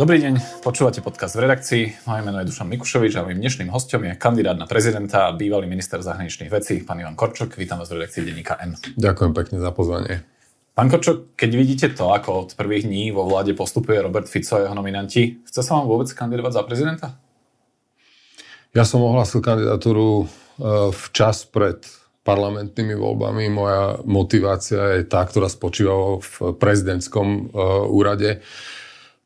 Dobrý deň, počúvate podcast v redakcii. Moje meno je Dušan Mikušovič a mojím dnešným hosťom je kandidát na prezidenta a bývalý minister zahraničných vecí, pán Ivan Korčok. Vítam vás v redakcii denníka N. Ďakujem pekne za pozvanie. Pán Korčok, keď vidíte to, ako od prvých dní vo vláde postupuje Robert Fico a jeho nominanti, chce sa vám vôbec kandidovať za prezidenta? Ja som ohlásil kandidatúru včas pred parlamentnými voľbami. Moja motivácia je tá, ktorá spočíva v prezidentskom úrade.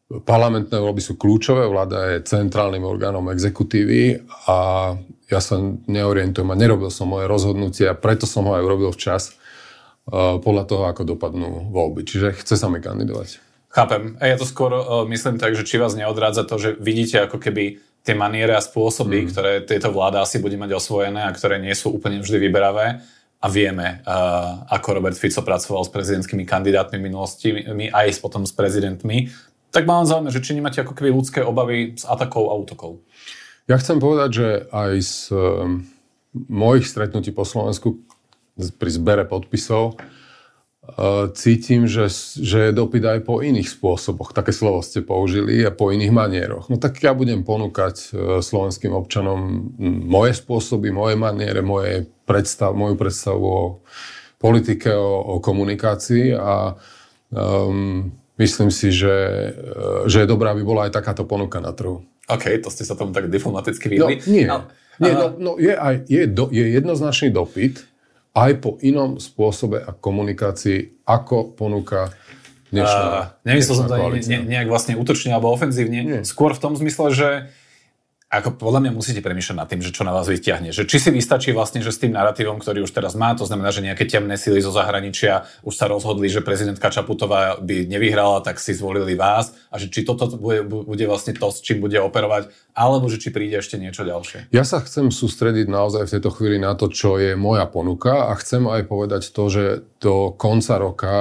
Parlamentné voľby sú kľúčové, vláda je centrálnym orgánom exekutívy a ja sa neorientujem a nerobil som moje rozhodnutie a preto som ho aj urobil včas podľa toho, ako dopadnú voľby. Čiže chce sa mi kandidovať. Chápem. A ja to skôr myslím tak, že či vás neodrádza to, že vidíte ako keby tie maniere a spôsoby, ktoré tieto vláda asi bude mať osvojené a ktoré nie sú úplne vždy vyberavé. A vieme, ako Robert Fico pracoval s prezidentskými kandidátmi v minulosti, aj potom s prezidentmi. Tak mám zaujímavé, že či nemáte ako keby ľudské obavy z atakov a útokov? Ja chcem povedať, že aj z mojich stretnutí po Slovensku pri zbere podpisov cítim, že je dopyt aj po iných spôsoboch. Také slovo ste použili a po iných manieroch. No tak ja budem ponúkať slovenským občanom moje spôsoby, moje maniere, moju predstavu o politike, o komunikácii a myslím si, že je dobré, aby bola aj takáto ponuka na trhu. OK, to ste sa tomu tak diplomaticky vyhli. Je jednoznačný dopyt aj po inom spôsobe a komunikácii, ako ponúka dnešná koalícia. Nemyslel som to nejak vlastne útočne alebo ofenzívne. Nie. Skôr v tom zmysle, že ako podľa mňa musíte premýšľať nad tým, že čo na vás vyťahne. Že či si vystačí vlastne, že s tým narratívom, ktorý už teraz má, to znamená, že nejaké temné sily zo zahraničia už sa rozhodli, že prezidentka Čaputová by nevyhrala, tak si zvolili vás a že či toto bude vlastne to, s čím bude operovať, alebo že či príde ešte niečo ďalšie. Ja sa chcem sústrediť naozaj v tejto chvíli na to, čo je moja ponuka a chcem aj povedať to, že do konca roka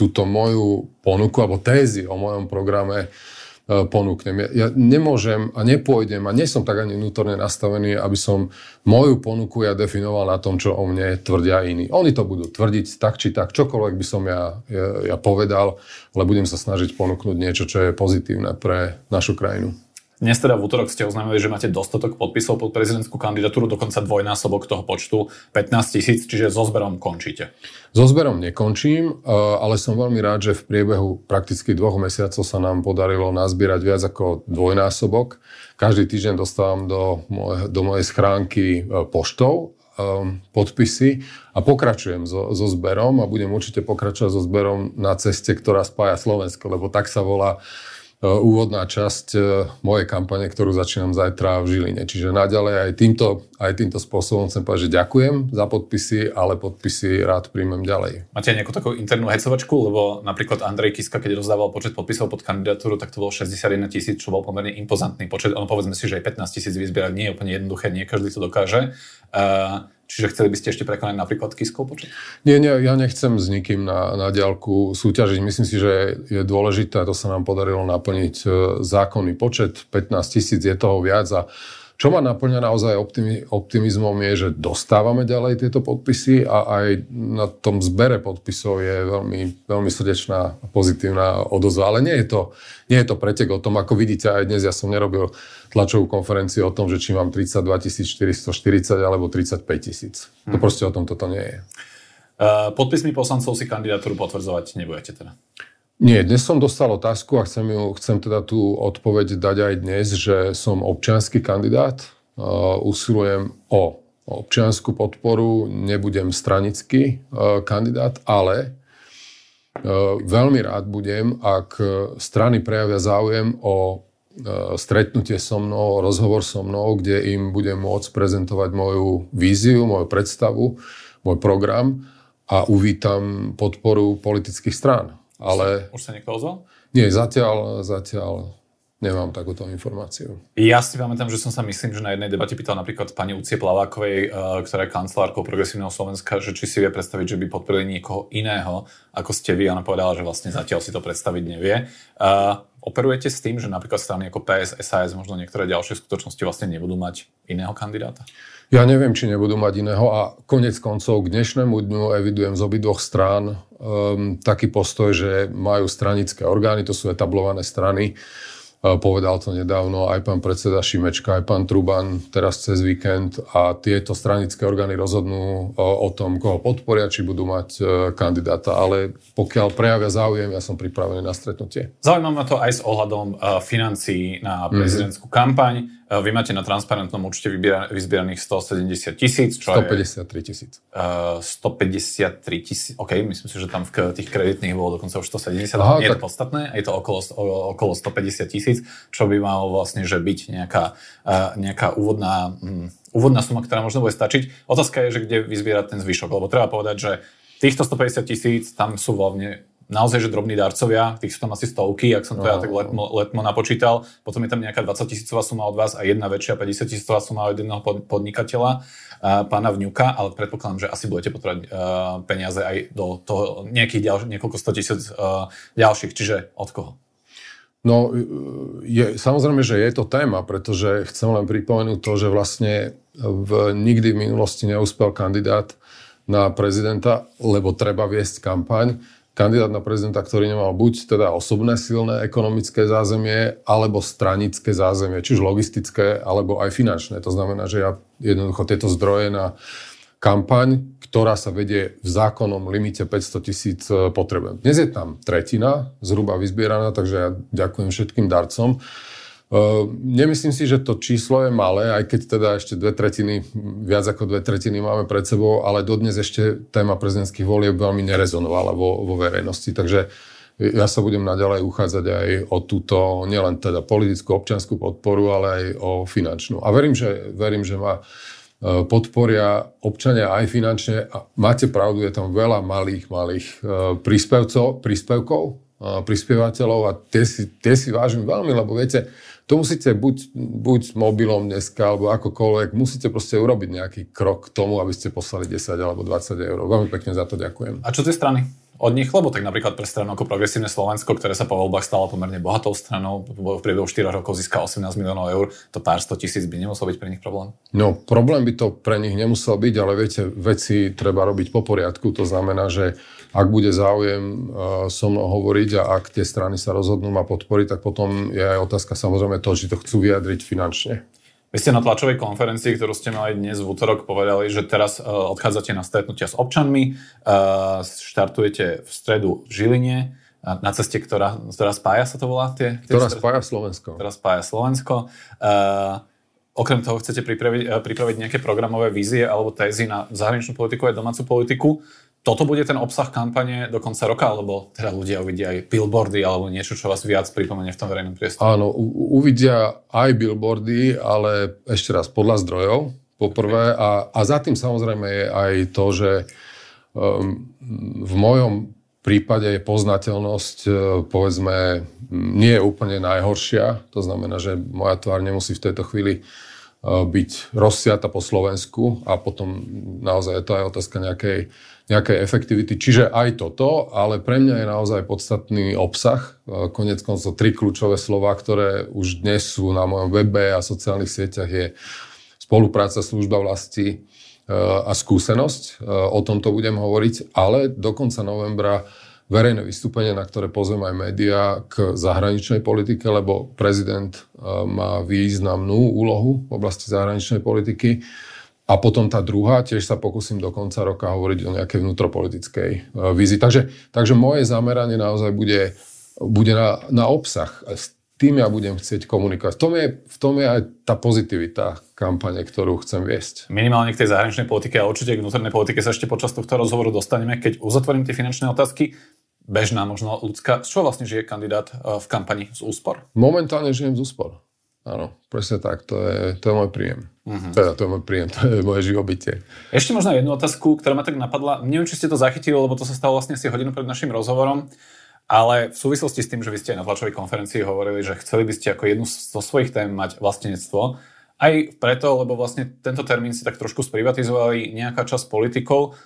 túto moju ponuku alebo tézy o mojom programe ponúknem. Ja nemôžem a nepôjdem a nie som tak ani vnútorne nastavený, aby som moju ponuku ja definoval na tom, čo o mne tvrdia iní. Oni to budú tvrdiť tak či tak, čokoľvek by som ja povedal, ale budem sa snažiť ponúknuť niečo, čo je pozitívne pre našu krajinu. Dnes teda v útorok ste oznámili, že máte dostatok podpisov pod prezidentskú kandidatúru, dokonca dvojnásobok toho počtu, 15 000, čiže so zberom končíte. So zberom nekončím, ale som veľmi rád, že v priebehu prakticky 2 mesiacov sa nám podarilo nazbierať viac ako dvojnásobok. Každý týždeň dostávam do mojej schránky poštou podpisy a pokračujem so zberom a budem určite pokračovať so zberom na ceste, ktorá spája Slovensko, lebo tak sa volá úvodná časť mojej kampane, ktorú začínam zajtra v Žiline. Čiže naďalej aj týmto spôsobom chcem povedať, že ďakujem za podpisy, ale podpisy rád príjmem ďalej. Máte nejakú takú internú hecovačku? Lebo napríklad Andrej Kiska, keď rozdával počet podpisov pod kandidatúru, tak to bolo 61 000, čo bol pomerne impozantný počet. Ono povedzme si, že aj 15 000 vyzbierať nie je úplne jednoduché, nie každý to dokáže. Čiže chceli by ste ešte prekonať napríklad Kiskov počet? Nie, ja nechcem s nikým na diaľku súťažiť. Myslím si, že je dôležité, to sa nám podarilo naplniť zákonný počet, 15 000, je toho viac a čo ma naplňa naozaj optimizmom je, že dostávame ďalej tieto podpisy a aj na tom zbere podpisov je veľmi, veľmi srdečná a pozitívna odozva. Ale nie je to pretek o tom, ako vidíte aj dnes. Ja som nerobil tlačovú konferenciu o tom, že či mám 32 440 alebo 35 000. To proste o tom toto nie je. Podpismi poslancov si kandidatúru potvrdzovať nebudete teda? Nie, dnes som dostal otázku a chcem teda tú odpoveď dať aj dnes, že som občiansky kandidát, usilujem o občiansku podporu, nebudem stranický kandidát, ale veľmi rád budem, ak strany prejavia záujem o stretnutie so mnou, rozhovor so mnou, kde im budem môcť prezentovať moju víziu, moju predstavu, môj program a uvítam podporu politických strán. Ale už sa niekto ozval? Nie, zatiaľ nemám takúto informáciu. Ja si pamätám, že som sa myslím, že na jednej debate pýtal napríklad pani Ucie Plávakovej, ktorá je kancelárkou Progresívneho Slovenska, že či si vie predstaviť, že by podporili niekoho iného, ako ste vy. Ona povedala, že vlastne zatiaľ si to predstaviť nevie. Operujete s tým, že napríklad strany ako PS, SAS, možno niektoré ďalšie skutočnosti vlastne nebudú mať iného kandidáta? Ja neviem, či nebudú mať iného a konec koncov k dnešnému dňu evidujem z obidvoch strán taký postoj, že majú stranické orgány, to sú etablované strany, Povedal to nedávno aj pán predseda Šimečka, aj pán Truban teraz cez víkend a tieto stranické orgány rozhodnú o tom, koho podporia, či budú mať kandidáta, ale pokiaľ prejavia záujem, ja som pripravený na stretnutie. Zaujímavé ma to aj s ohľadom financií na prezidentskú kampaň. Vy máte na transparentnom účte vyzbieraných 170 000, čo 153 000. 153 000, OK, myslím si, že tam v tých kreditných bolo dokonca už 170, ale nie je to podstatné, je to okolo 150 000, čo by malo vlastne, že byť nejaká úvodná suma, ktorá možno bude stačiť. Otázka je, že kde vyzbierať ten zvyšok, lebo treba povedať, že týchto 150 000, tam sú hlavne naozaj, že drobní darcovia, tých sú tam asi stovky, ak som to ja tak letmo napočítal. Potom je tam nejaká 20 000 suma od vás a jedna väčšia 50 000 suma od jedného podnikateľa, pána Vňuka, ale predpokladám, že asi budete potrebovať peniaze aj do toho niekoľko 100 000 ďalších. Čiže od koho? No, samozrejme, že je to téma, pretože chcem len pripomenúť to, že vlastne nikdy v minulosti neúspel kandidát na prezidenta, lebo treba viesť kampaň. Kandidát na prezidenta, ktorý nemal buď teda osobné silné ekonomické zázemie, alebo stranické zázemie, či už logistické, alebo aj finančné. To znamená, že ja jednoducho tieto zdroje na kampaň, ktorá sa vedie v zákonnom limite 500 000 potrebujem. Dnes je tam tretina zhruba vyzbieraná, takže ja ďakujem všetkým darcom. Nemyslím si, že to číslo je malé, aj keď teda ešte viac ako dve tretiny máme pred sebou, ale dodnes ešte téma prezidentských volieb veľmi nerezonovala vo verejnosti, takže ja sa budem naďalej uchádzať aj o túto, nielen teda politickú, občiansku podporu, ale aj o finančnú. A verím, že ma podporia občania aj finančne a máte pravdu, je tam veľa malých príspevkov, prispievateľov a tie si vážim veľmi, lebo viete, to musíte buď mobilom dneska, alebo akokoľvek, musíte proste urobiť nejaký krok k tomu, aby ste poslali 10 alebo 20 eur. Veľmi pekne za to ďakujem. A čo tie strany? Od nich, lebo tak napríklad pre stranu ako Progresívne Slovensko, ktoré sa po voľbách stalo pomerne bohatou stranou, v priebehu 4 rokov získa 18 000 000 eur, to pár 100 000 by nemusel byť pre nich problém? No, problém by to pre nich nemusel byť, ale viete, veci treba robiť po poriadku, to znamená, že ak bude záujem so mnou hovoriť a ak tie strany sa rozhodnú ma podporiť, tak potom je aj otázka samozrejme to, či to chcú vyjadriť finančne. Vy ste na tlačovej konferencii, ktorú ste mali dnes v útorok, povedali, že teraz odchádzate na stretnutia s občanmi, štartujete v stredu v Žiline, na ceste, ktorá spája, sa to volá? Ktorá spája Slovensko. Ktorá spája Slovensko. Okrem toho chcete pripraviť nejaké programové vízie alebo tézy na zahraničnú politiku a domácu politiku. Toto bude ten obsah kampane do konca roka, alebo teda ľudia uvidia aj billboardy alebo niečo, čo vás viac pripomenie v tom verejnom priestore? Áno, uvidia aj billboardy, ale ešte raz podľa zdrojov, poprvé. A za tým samozrejme je aj to, že v mojom prípade je poznateľnosť, povedzme, nie je úplne najhoršia. To znamená, že moja tvár nemusí v tejto chvíli byť rozsiata po Slovensku a potom naozaj je to aj otázka nejakej efektivity. Čiže aj toto, ale pre mňa je naozaj podstatný obsah. Koniec koncov 3 kľúčové slová, ktoré už dnes sú na mojom webe a sociálnych sieťach, je spolupráca, služba vlasti a skúsenosť. O tomto budem hovoriť, ale do konca novembra verejné vystúpenie, na ktoré pozvem aj médiá k zahraničnej politike, lebo prezident má významnú úlohu v oblasti zahraničnej politiky. A potom tá druhá, tiež sa pokúsim do konca roka hovoriť o nejakej vnútropolitickej vízii. Takže moje zameranie naozaj bude na obsah. S tým ja budem chcieť komunikovať. V tom je aj tá pozitivita kampane, ktorú chcem viesť. Minimálne k tej zahraničnej politike a určite k vnútornej politike sa ešte počas tohto rozhovoru dostaneme, keď uzatvorím tie finančné otázky. Bežná, možno ľudská. Z čo vlastne žije kandidát v kampani? Z úspor? Momentálne žijem z úspor. Áno, presne tak. To je môj príjem. Uh-huh. Teda to je môj príjem, to je moje živobytie. Ešte možno jednu otázku, ktorá ma tak napadla. Neviem, či ste to zachytili, lebo to sa stalo vlastne asi hodinu pred našim rozhovorom. Ale v súvislosti s tým, že vy ste aj na tlačovej konferencii hovorili, že chceli by ste ako jednu zo svojich tém mať vlastenectvo. Aj preto, lebo vlastne tento termín si tak trošku sprivatizovali nejaká časť politikov,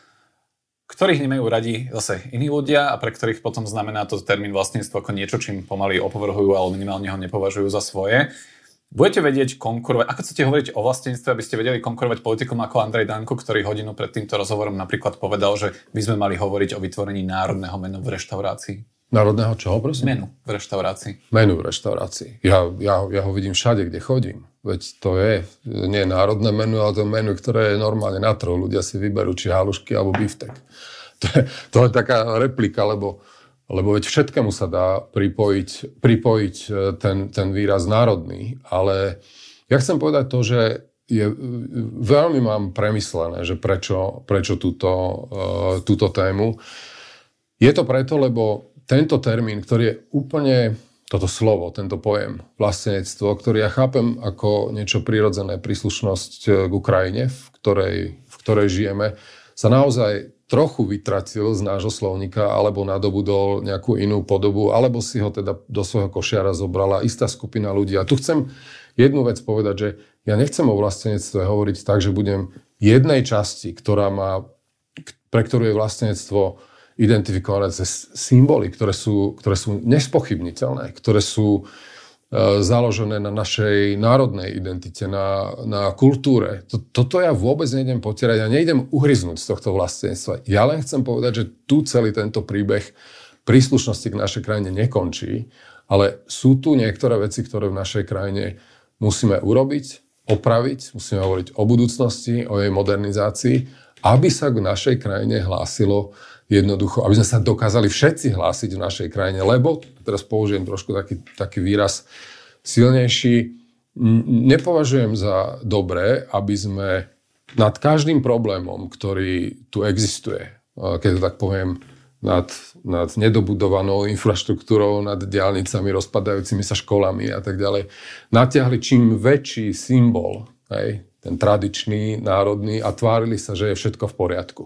ktorých nemajú radi zase iní ľudia a pre ktorých potom znamená to termín vlastníctvo ako niečo, čím pomaly opovrhujú alebo minimálne ho nepovažujú za svoje. Budete vedieť konkurovať, ako chcete hovoriť o vlastníctve, aby ste vedeli konkurovať politikom ako Andrej Danko, ktorý hodinu pred týmto rozhovorom napríklad povedal, že by sme mali hovoriť o vytvorení národného menu v reštaurácii? Národného čoho, prosím? Menu v reštaurácii. Ja ho vidím všade, kde chodím. Veď to je nie národné menu, ale to menu, ktoré je normálne na trhu. Ľudia si vyberú či halušky, alebo biftek. To je taká replika, lebo veď všetkému sa dá pripojiť ten výraz národný. Ale ja chcem povedať to, že veľmi mám premyslené, že prečo túto tému. Je to preto, lebo tento termín, ktorý je úplne, toto slovo, tento pojem, vlastenectvo, ktorý ja chápem ako niečo prirodzené, príslušnosť k Ukrajine, v ktorej žijeme, sa naozaj trochu vytratil z nášho slovníka, alebo nadobudol nejakú inú podobu, alebo si ho teda do svojho košiara zobrala istá skupina ľudí. A tu chcem jednu vec povedať, že ja nechcem o vlastenectve hovoriť tak, že budem jednej časti, pre ktorú je vlastenectvo identifikované cez symboly, ktoré sú nespochybniteľné, ktoré sú založené na našej národnej identite, na kultúre. Toto ja vôbec nejdem potierať a nejdem uhryznúť z tohto vlastenstva. Ja len chcem povedať, že tu celý tento príbeh príslušnosti k našej krajine nekončí, ale sú tu niektoré veci, ktoré v našej krajine musíme urobiť, opraviť, musíme hovoriť o budúcnosti, o jej modernizácii, aby sa k našej krajine hlásilo jednoducho, aby sme sa dokázali všetci hlásiť v našej krajine, lebo, teraz použijem trošku taký výraz silnejší, nepovažujem za dobré, aby sme nad každým problémom, ktorý tu existuje, keď to tak poviem, nad nedobudovanou infraštruktúrou, nad diaľnicami, rozpadajúcimi sa školami a tak ďalej, natiahli čím väčší symbol, hej, ten tradičný, národný, a tvárili sa, že je všetko v poriadku.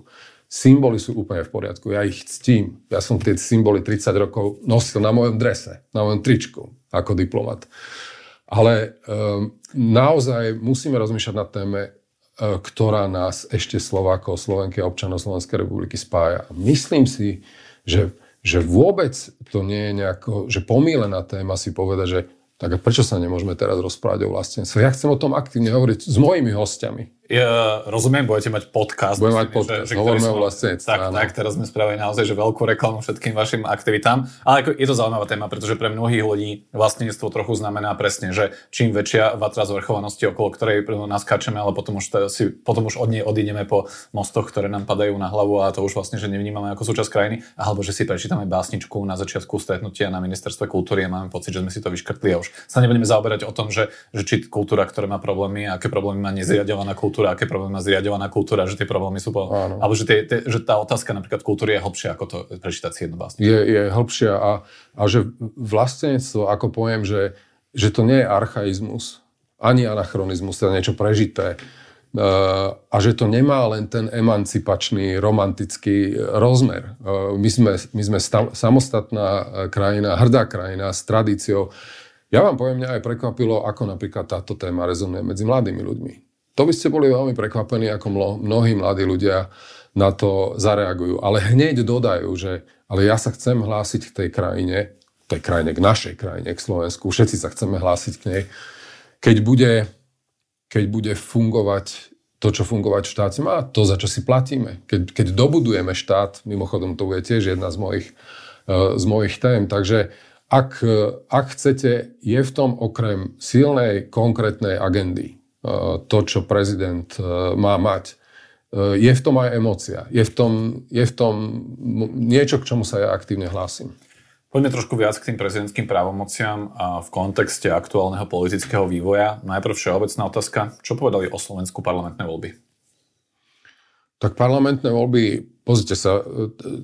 Symboly sú úplne v poriadku, ja ich ctím. Ja som tie symboly 30 rokov nosil na mojom drese, na mojom tričku, ako diplomat. Ale naozaj musíme rozmýšľať na téme, ktorá nás ešte Slovákov, Slovenky a občanov Slovenskej republiky spája. Myslím si, že vôbec to nie je nejako, že pomílená téma si povedať, že tak prečo sa nemôžeme teraz rozprávať o vlastenectve? Ja chcem o tom aktívne hovoriť s mojimi hostiami. Ja rozumiem, budete mať podcast. Budeme mať podcast, hovoríme o vlastenectve. Tak, teraz sme spravili naozaj že veľkú reklamu všetkým vašim aktivitám. Ale ako, je to zaujímavá téma, pretože pre mnohých ľudí vlastenectvo trochu znamená presne, že čím väčšia vatra zvrchovanosti, okolo ktorej naskáčeme, ale potom už od nej odídeme po mostoch, ktoré nám padajú na hlavu, a to už vlastne že nevnímame ako súčasť krajiny, alebo že si prečítame básničku na začiatku stretnutia na ministerstve kultúry a máme pocit, že sme si to vyškrtli. Sa nebudeme zaoberať o tom, že či kultúra, ktorá má problémy, aké problémy má nezriaďovaná kultúra, aké problémy má zriaďovaná kultúra, že tie problémy sú... Alebo že tá otázka napríklad kultúry je hlbšia, ako to prečítať si jednu básničku. Je hlbšia a že vlastenectvo, ako poviem, že to nie je archaizmus, ani anachronizmus, teda niečo prežité, a že to nemá len ten emancipačný, romantický rozmer. My sme samostatná krajina, hrdá krajina s tradíciou. Ja vám poviem, mňa aj prekvapilo, ako napríklad táto téma rezonuje medzi mladými ľuďmi. To by ste boli veľmi prekvapení, ako mnohí mladí ľudia na to zareagujú. Ale hneď dodajú, že ale ja sa chcem hlásiť k tej krajine, k našej krajine, k Slovensku. Všetci sa chceme hlásiť k nej. Keď bude fungovať to, čo fungovať v štáte má, to, za čo si platíme. Keď dobudujeme štát, mimochodom to bude tiež jedna z mojich tém, takže Ak chcete, je v tom okrem silnej, konkrétnej agendy, to, čo prezident má mať, je v tom aj emócia. Je v tom niečo, k čomu sa ja aktívne hlásim. Poďme trošku viac k tým prezidentským právomociam a v kontexte aktuálneho politického vývoja. Najprv všeobecná otázka. Čo povedali o Slovensku parlamentné voľby? Tak parlamentné voľby, pozrite sa,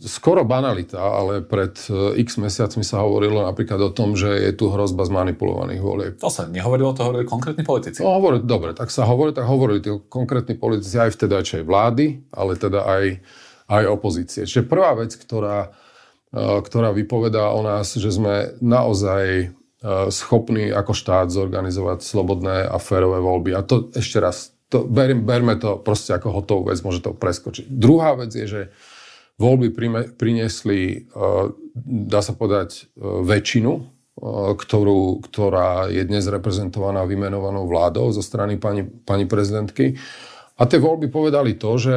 skoro banalita, ale pred x mesiacmi sa hovorilo napríklad o tom, že je tu hrozba zmanipulovaných volieb. To sa nehovorilo, to hovorili konkrétni politici. No, dobre, tak hovorili konkrétni politici aj vtedajšej vlády, ale teda aj opozície. Čiže prvá vec, ktorá vypovedá o nás, že sme naozaj schopní ako štát zorganizovať slobodné a férové voľby. A to ešte raz, berme to proste ako hotovú vec, môže to preskočiť. Druhá vec je, že voľby priniesli, dá sa povedať, väčšinu, ktorá je dnes reprezentovaná vymenovanou vládou zo strany pani prezidentky. A tie voľby povedali to, že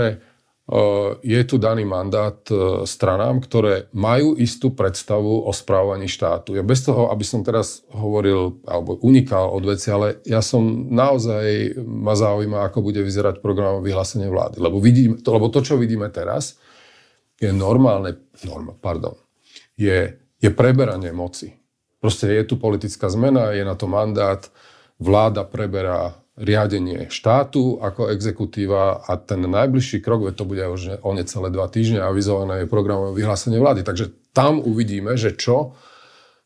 je tu daný mandát stranám, ktoré majú istú predstavu o správaní štátu. Ja bez toho, aby som teraz hovoril alebo unikal od veci, ale ja som naozaj ma zaujíma, ako bude vyzerať program vyhlásenie vlády. Lebo to, čo vidíme teraz, je normálne, je preberanie moci. Proste je tu politická zmena, je na to mandát, vláda preberá riadenie štátu ako exekutíva a ten najbližší krok, veď to bude už o necelé 2 týždne avizované je programové vyhlásenie vlády. Takže tam uvidíme, že čo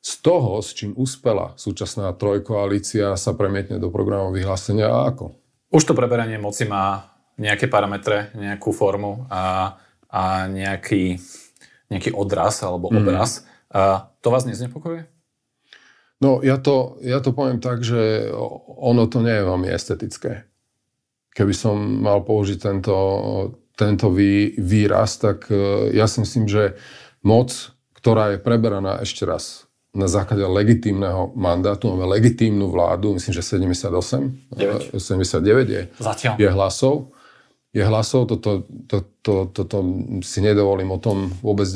z toho, s čím uspela súčasná trojkoalícia, sa premietne do programového vyhlásenia a ako. Už to preberanie moci má nejaké parametre, nejakú formu a nejaký odraz alebo obraz. To vás neznepokojuje? No, ja to poviem tak, že ono to nie je veľmi estetické. Keby som mal použiť tento výraz, tak ja si myslím, že moc, ktorá je preberaná ešte raz na základe legitímneho mandátu, máme legitímnu vládu, myslím, že 79 je hlasov. Toto si nedovolím o tom vôbec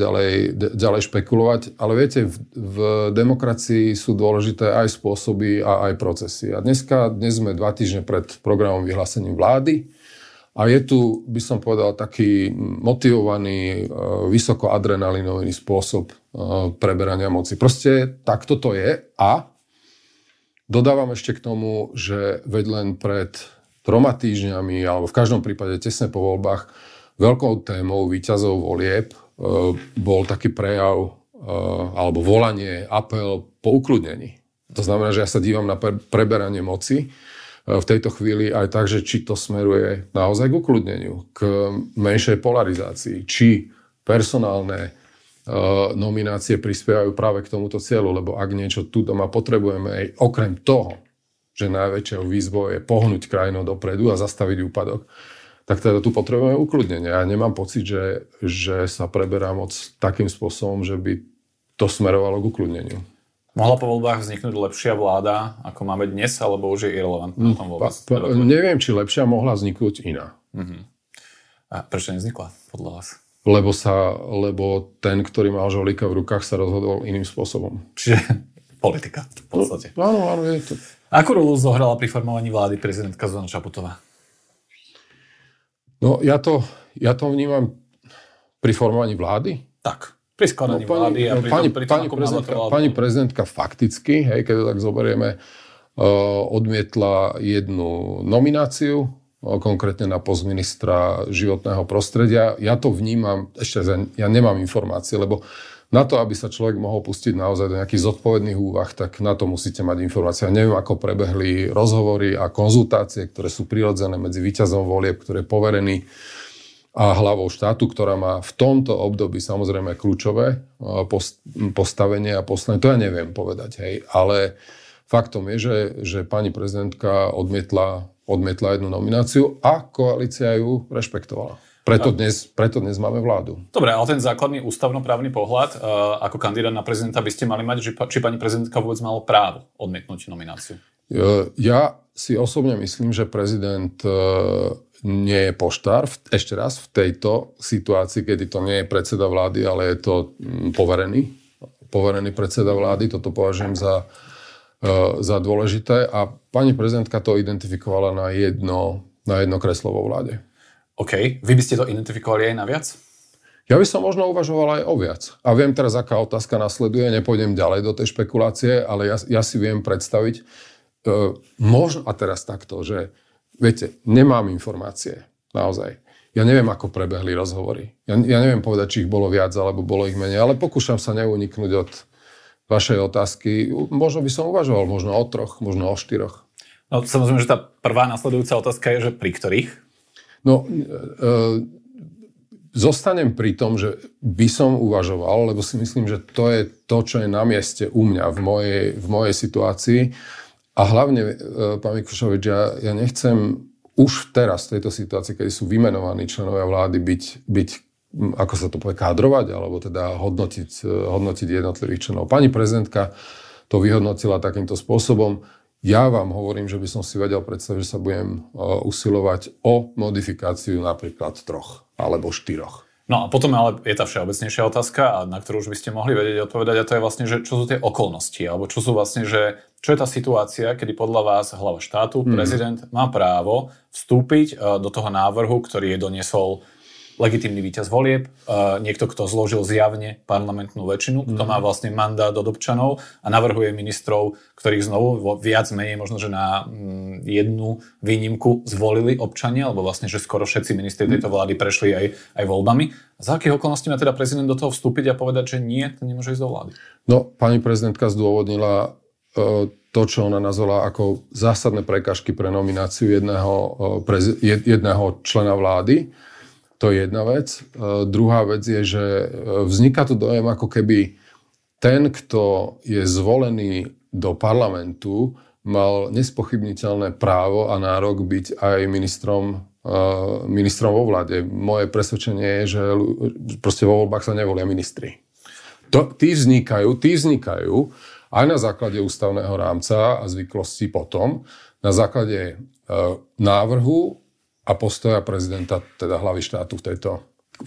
ďalej špekulovať, ale viete, v demokracii sú dôležité aj spôsoby a aj procesy. A dnes sme 2 týždne pred programom vyhlásením vlády a je tu, by som povedal, taký motivovaný, vysokoadrenalinový spôsob preberania moci. Proste takto to je a dodávam ešte k tomu, že veď len pred 3 týždňami, alebo v každom prípade tesne po voľbách, veľkou témou víťazov volieb bol taký prejav alebo volanie, apel po ukludnení. To znamená, že ja sa dívam na preberanie moci v tejto chvíli aj tak, že či to smeruje naozaj k ukludneniu, k menšej polarizácii, či personálne nominácie prispievajú práve k tomuto cieľu, lebo ak niečo tu doma potrebujeme aj okrem toho, že najväčšou výzvou je pohnúť krajinou dopredu a zastaviť úpadok, tak teda tu potrebujeme ukludnenie. Ja nemám pocit, že sa preberá moc takým spôsobom, že by to smerovalo k ukludneniu. Mohla po voľbách vzniknúť lepšia vláda, ako máme dnes, alebo už je irrelevantná na tom voľbách? Neviem, či lepšia, mohla vzniknúť iná. Uh-huh. A prečo nevznikla, podľa vás? Lebo ten, ktorý mal žolíka v rukách, sa rozhodol iným spôsobom. Čiže politika, v podstate. Áno, je to... Akú rolu zohrala pri formovaní vlády prezidentka Zuzana Čaputová? No, ja to vnímam pri formovaní vlády. Tak, pri skladaní vlády. A pani prezidentka fakticky, hej, keď to tak zoberieme, odmietla jednu nomináciu, konkrétne na post ministra životného prostredia. Ja to vnímam, ešte ja nemám informácie, lebo na to, aby sa človek mohol pustiť naozaj do nejakých zodpovedných úvah, tak na to musíte mať informácie. Ja neviem, ako prebehli rozhovory a konzultácie, ktoré sú prirodzené medzi víťazom volieb, ktorý je poverený, a hlavou štátu, ktorá má v tomto období samozrejme kľúčové postavenie a poslanie. To ja neviem povedať, hej. Ale faktom je, že pani prezidentka odmietla jednu nomináciu a koalícia ju rešpektovala. Preto dnes máme vládu. Dobre, ale ten základný ústavnoprávny pohľad, ako kandidát na prezidenta by ste mali mať, či pani prezidentka vôbec mala právo odmietnúť nomináciu? Ja si osobne myslím, že prezident nie je poštár, ešte raz, v tejto situácii, kedy to nie je predseda vlády, ale je to poverený predseda vlády. Toto považujem za dôležité a pani prezidentka to identifikovala na jedno kreslo vo vláde. OK. Vy by ste to identifikovali aj na viac? Ja by som možno uvažoval aj o viac. A viem teraz, aká otázka nasleduje. Nepôjdem ďalej do tej špekulácie, ale ja si viem predstaviť. Možno, a teraz takto, že viete, nemám informácie. Naozaj. Ja neviem, ako prebehli rozhovory. Ja neviem povedať, či ich bolo viac, alebo bolo ich menej. Ale pokúšam sa neuniknúť od vašej otázky. Možno by som uvažoval. Možno o 3, možno o 4. No, samozrejme, že tá prvá nasledujúca otázka je, že pri ktorých? No, zostanem pri tom, že by som uvažoval, lebo si myslím, že to je to, čo je na mieste u mňa v mojej situácii. A hlavne, pán Mikušovič, ja nechcem už teraz v tejto situácii, keď sú vymenovaní členovia vlády, byť ako sa to povie, kádrovať, alebo teda hodnotiť jednotlivých členov. Pani prezidentka to vyhodnotila takýmto spôsobom. Ja vám hovorím, že by som si vedel predstaviť, že sa budem usilovať o modifikáciu napríklad 3 alebo 4. No a potom ale je tá všeobecnejšia otázka, a na ktorú už by ste mohli vedieť odpovedať, a to je vlastne, že čo sú tie okolnosti, alebo čo sú vlastne, že čo je tá situácia, kedy podľa vás hlava štátu, prezident má právo vstúpiť do toho návrhu, ktorý je doniesol legitímny víťaz volieb, niekto, kto zložil zjavne parlamentnú väčšinu, kto má vlastne mandát od občanov a navrhuje ministrov, ktorých znovu viac menej možno, že na jednu výnimku zvolili občania, alebo vlastne, že skoro všetci ministri tejto vlády prešli aj voľbami. Za akých okolností má teda prezident do toho vstúpiť a povedať, že nie, to nemôže ísť do vlády? No, pani prezidentka zdôvodnila to, čo ona nazvala ako zásadné prekažky pre nomináciu jedného člena vlády. To je jedna vec. Druhá vec je, že vzniká tu dojem, ako keby ten, kto je zvolený do parlamentu, mal nespochybniteľné právo a nárok byť aj ministrom vo vláde. Moje presvedčenie je, že proste vo voľbách sa nevolia ministri. Tí vznikajú aj na základe ústavného rámca a zvyklostí potom, na základe návrhu a postoja prezidenta, teda hlavy štátu v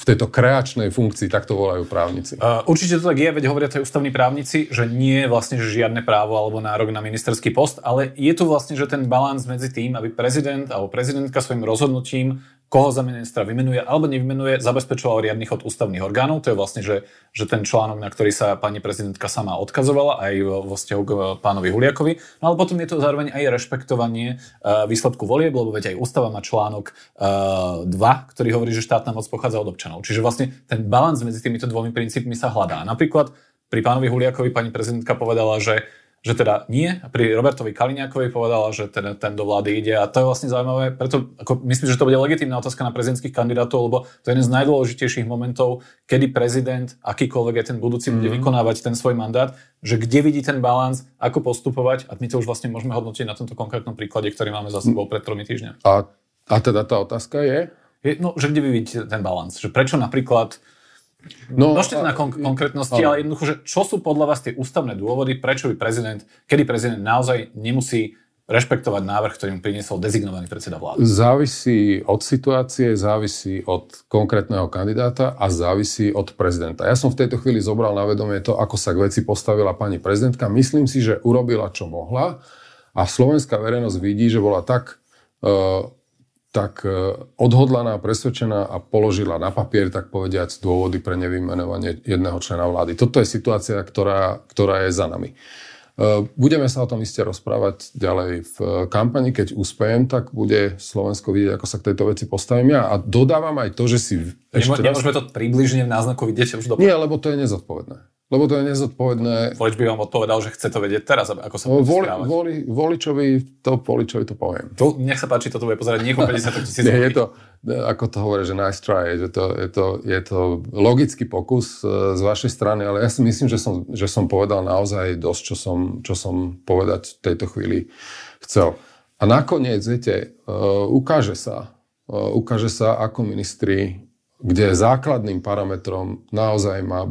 tejto kreačnej funkcii, tak to volajú právnici. Určite to tak je, veď hovoria to aj ústavní právnici, že nie je vlastne žiadne právo alebo nárok na ministerský post, ale je tu vlastne, že ten balans medzi tým, aby prezident alebo prezidentka svojim rozhodnutím, koho za ministra vymenuje alebo nevymenuje, zabezpečoval riadnych od ústavných orgánov. To je vlastne, že ten článok, na ktorý sa pani prezidentka sama odkazovala aj vo vzťahu k pánovi Huliakovi. No ale potom je to zároveň aj rešpektovanie výsledku volieb, lebo veď aj ústava má článok 2, ktorý hovorí, že štátna moc pochádza od občanov. Čiže vlastne ten balans medzi týmito dvomi princípmi sa hľadá. Napríklad pri pánovi Huliakovi pani prezidentka povedala, že teda nie. Pri Robertovi Kaliňakovi povedala, že teda ten do vlády ide. A to je vlastne zaujímavé. Preto ako myslím, že to bude legitímna otázka na prezidentských kandidátov, lebo to je jeden z najdôležitejších momentov, kedy prezident, akýkoľvek je ten budúci, bude vykonávať ten svoj mandát, že kde vidí ten balans, ako postupovať. A my to už vlastne môžeme hodnotiť na tomto konkrétnom príklade, ktorý máme za sebou pred 3 týždňami. A teda tá otázka je? No, že kde vy vidíte ten balans? Že prečo napríklad... No, na konkrétnosti, ale jednoducho, že čo sú podľa vás tie ústavné dôvody, prečo by kedy prezident naozaj nemusí rešpektovať návrh, ktorý mu priniesol dezignovaný predseda vlády? Závisí od situácie, závisí od konkrétneho kandidáta a závisí od prezidenta. Ja som v tejto chvíli zobral na vedomie to, ako sa k veci postavila pani prezidentka. Myslím si, že urobila, čo mohla, a slovenská verejnosť vidí, že bola tak odhodlaná, presvedčená a položila na papier, tak povediať, dôvody pre nevymenovanie jedného člena vlády. Toto je situácia, ktorá je za nami. Budeme sa o tom iste rozprávať ďalej v kampani. Keď úspejem, tak bude Slovensko vidieť, ako sa k tejto veci postavím ja. A dodávam aj to, že si... Nemôžeme to približne v náznaku vidieť už dobre? Nie, lebo to je nezodpovedné. Volič by vám odpovedal, že chce to vedieť teraz, ako sa bude správať. Voličovi to poviem. Tu, nech sa páči, toto bude pozerať niekoľko 50 000. Nie, je to, ako to hovorí, že nice try, že je to logický pokus z vašej strany, ale ja si myslím, že som povedal naozaj dosť, čo som povedať v tejto chvíli chcel. A nakoniec, viete, ukáže sa, ako ministri, kde základným parametrom naozaj má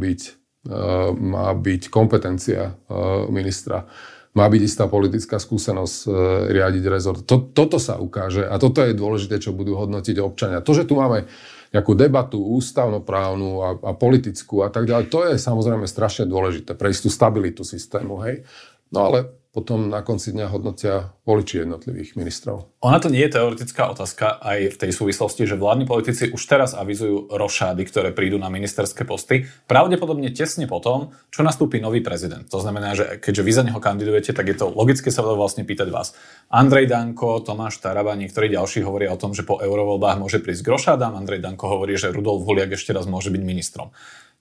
byť kompetencia ministra. Má byť istá politická skúsenosť riadiť rezort. Toto sa ukáže a toto je dôležité, čo budú hodnotiť občania. To, že tu máme nejakú debatu ústavnoprávnu a politickú a tak ďalej, to je samozrejme strašne dôležité pre istú stabilitu systému, hej. No ale potom na konci dňa hodnotia voliči jednotlivých ministrov. Ona to nie je teoretická otázka aj v tej súvislosti, že vládni politici už teraz avizujú rošády, ktoré prídu na ministerské posty, pravdepodobne tesne potom, čo nastúpi nový prezident. To znamená, že keďže vy za neho kandidujete, tak je to logické sa vlastne pýtať vás. Andrej Danko, Tomáš Taraba, niektorí ďalší hovoria o tom, že po eurovoľbách môže prísť k rošádám. Andrej Danko hovorí, že Rudolf Huliak ešte raz môže byť ministrom.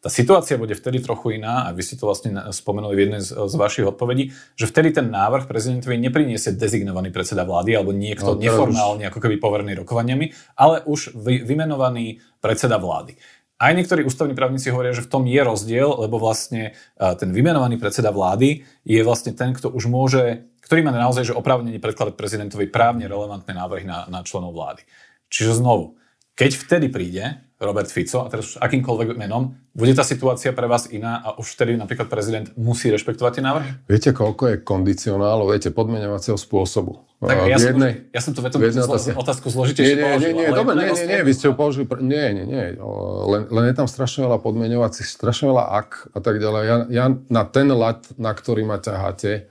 Tá situácia bude vtedy trochu iná, a vy si to vlastne spomenuli v jednej z vašich odpovedí, že vtedy ten návrh prezidentovi nepriniesie dezignovaný predseda vlády alebo niekto neformálne ako keby poverený rokovaniami, ale už vymenovaný predseda vlády. Aj niektorí ústavní právnici hovoria, že v tom je rozdiel, lebo vlastne ten vymenovaný predseda vlády je vlastne ten, kto už môže, ktorý má naozaj že oprávnenie predkladať prezidentovi právne relevantné návrhy na členov vlády. Čiže znovu, keď vtedy príde Robert Fico, a teraz akýmkoľvek menom, bude tá situácia pre vás iná a už vtedy napríklad prezident musí rešpektovať tie návrhy? Viete, koľko je kondicionálov, viete, podmeňovacieho spôsobu. Tak ja som to otázku zložitejšie položil. Nie, vy ste ju položili. Nie. Len je tam strašne veľa podmeňovacích, strašne veľa ak a tak ďalej. Ja na ten lat, na ktorý ma ťaháte,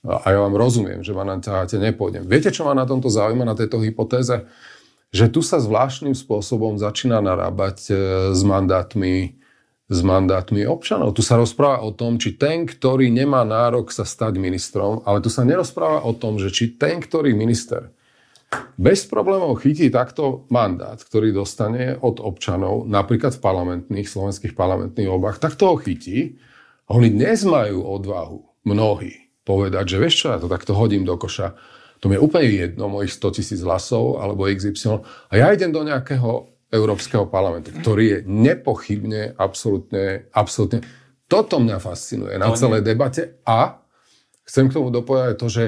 a ja vám rozumiem, že ma na ťaháte, nepôjdem. Viete, čo ma na tomto zaujíma, na tejto hypotéze? Že tu sa zvláštnym spôsobom začína narábať s mandátmi občanov. Tu sa rozpráva o tom, či ten, ktorý nemá nárok sa stať ministrom, ale tu sa nerozpráva o tom, že či ten, ktorý minister bez problémov chytí takto mandát, ktorý dostane od občanov, napríklad v slovenských parlamentných voľbách, tak toho chytí. Oni dnes majú odvahu mnohí povedať, že vieš čo, ja to takto hodím do koša. To mi je úplne jedno, mojich 100 000 hlasov alebo XY. A ja idem do nejakého Európskeho parlamentu, ktorý je nepochybne, absolútne. Toto mňa fascinuje na celej debate a chcem k tomu dopovedať to, že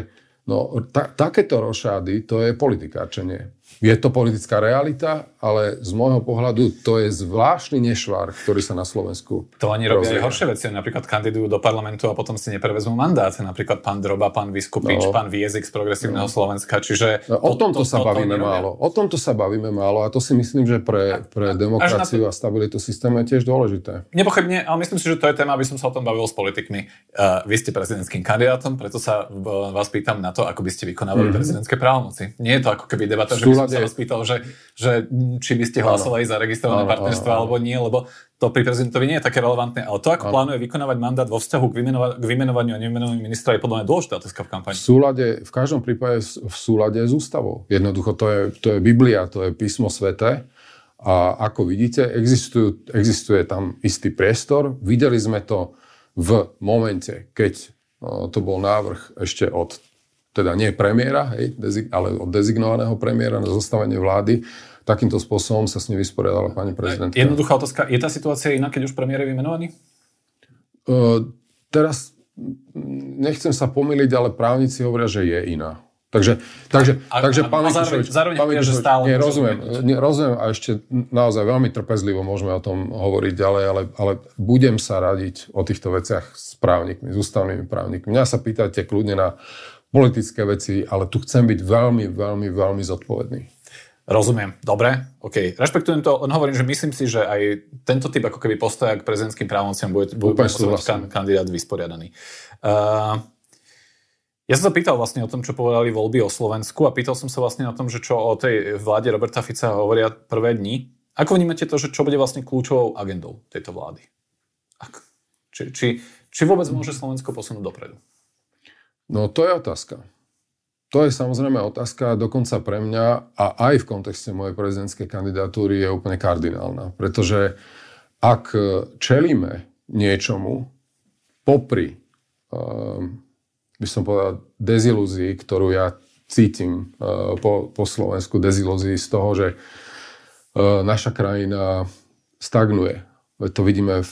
takéto rošády, to je politikáčenie. Je to politická realita, ale z môjho pohľadu to je zvláštny nešvar, ktorý sa na Slovensku rozvíja. To ani robia aj horšie veci. Napríklad kandidujú do parlamentu a potom si neprevezmú mandát. Napríklad pán Droba, pán Vyskupič, pán Viesik z Progresívneho Slovenska. Čiže o tomto sa bavíme málo. O tomto sa bavíme málo a to si myslím, že pre demokraciu a stabilitu systému je tiež dôležité. Nepochybne, ale myslím si, že to je téma, aby som sa o tom bavil s politikmi. Vy ste prezidentským kandidátom, preto sa vás pýtam na to, ako by ste vykonávali prezidentské právomoci. Nie je to ako keby debata, že by som sa vás pýtal, že či by ste hlasovali za registrované partnerstvo alebo nie, lebo to pri prezidentovi nie je také relevantné. Ale to, ako plánuje vykonávať mandát vo vzťahu k vymenovaniu a nevymenovaniu ministra, je podľa mňa dôležitá otázka v kampani. V každom prípade v súlade s ústavou. Jednoducho to je Biblia, to je písmo sväté. A ako vidíte, existuje tam istý priestor. Videli sme to v momente, keď to bol návrh ešte od teda nie premiéra, ale od dezignovaného premiéra na zostavenie vlády. Takýmto spôsobom sa s ním vysporiadala pani prezidentka. Jednoduchá otázka. Je tá situácia iná, keď už premiér je vymenovaný? Teraz nechcem sa pomýliť, ale právnici hovoria, že je iná. Takže pán Mikušovič... Zároveň hovoria, že stále... Rozumiem a ešte naozaj veľmi trpezlivo môžeme o tom hovoriť ďalej, ale budem sa radiť o týchto veciach s právnikmi, s ústavnými právnikmi. Mňa sa pýtajte kľudne na politické veci, ale tu chcem byť veľmi, veľmi, veľmi zodpovedný. Rozumiem. Dobre. OK. Rešpektujem to. On hovorím, že myslím si, že aj tento typ ako keby postoja k prezidentským právomociam bude kandidát vysporiadaný. Ja som sa pýtal vlastne o tom, čo povedali voľby o Slovensku a pýtal som sa vlastne o tom, že čo o tej vláde Roberta Fica hovoria prvé dni. Ako vnímate to, že čo bude vlastne kľúčovou agendou tejto vlády? Či vôbec môže Slovensko posunúť dopredu? No to je otázka. To je samozrejme otázka dokonca pre mňa a aj v kontexte mojej prezidentskej kandidatúry je úplne kardinálna. Pretože ak čelíme niečomu popri, by som povedal, dezilúzii, ktorú ja cítim po Slovensku, dezilúzii z toho, že naša krajina stagnuje. To vidíme v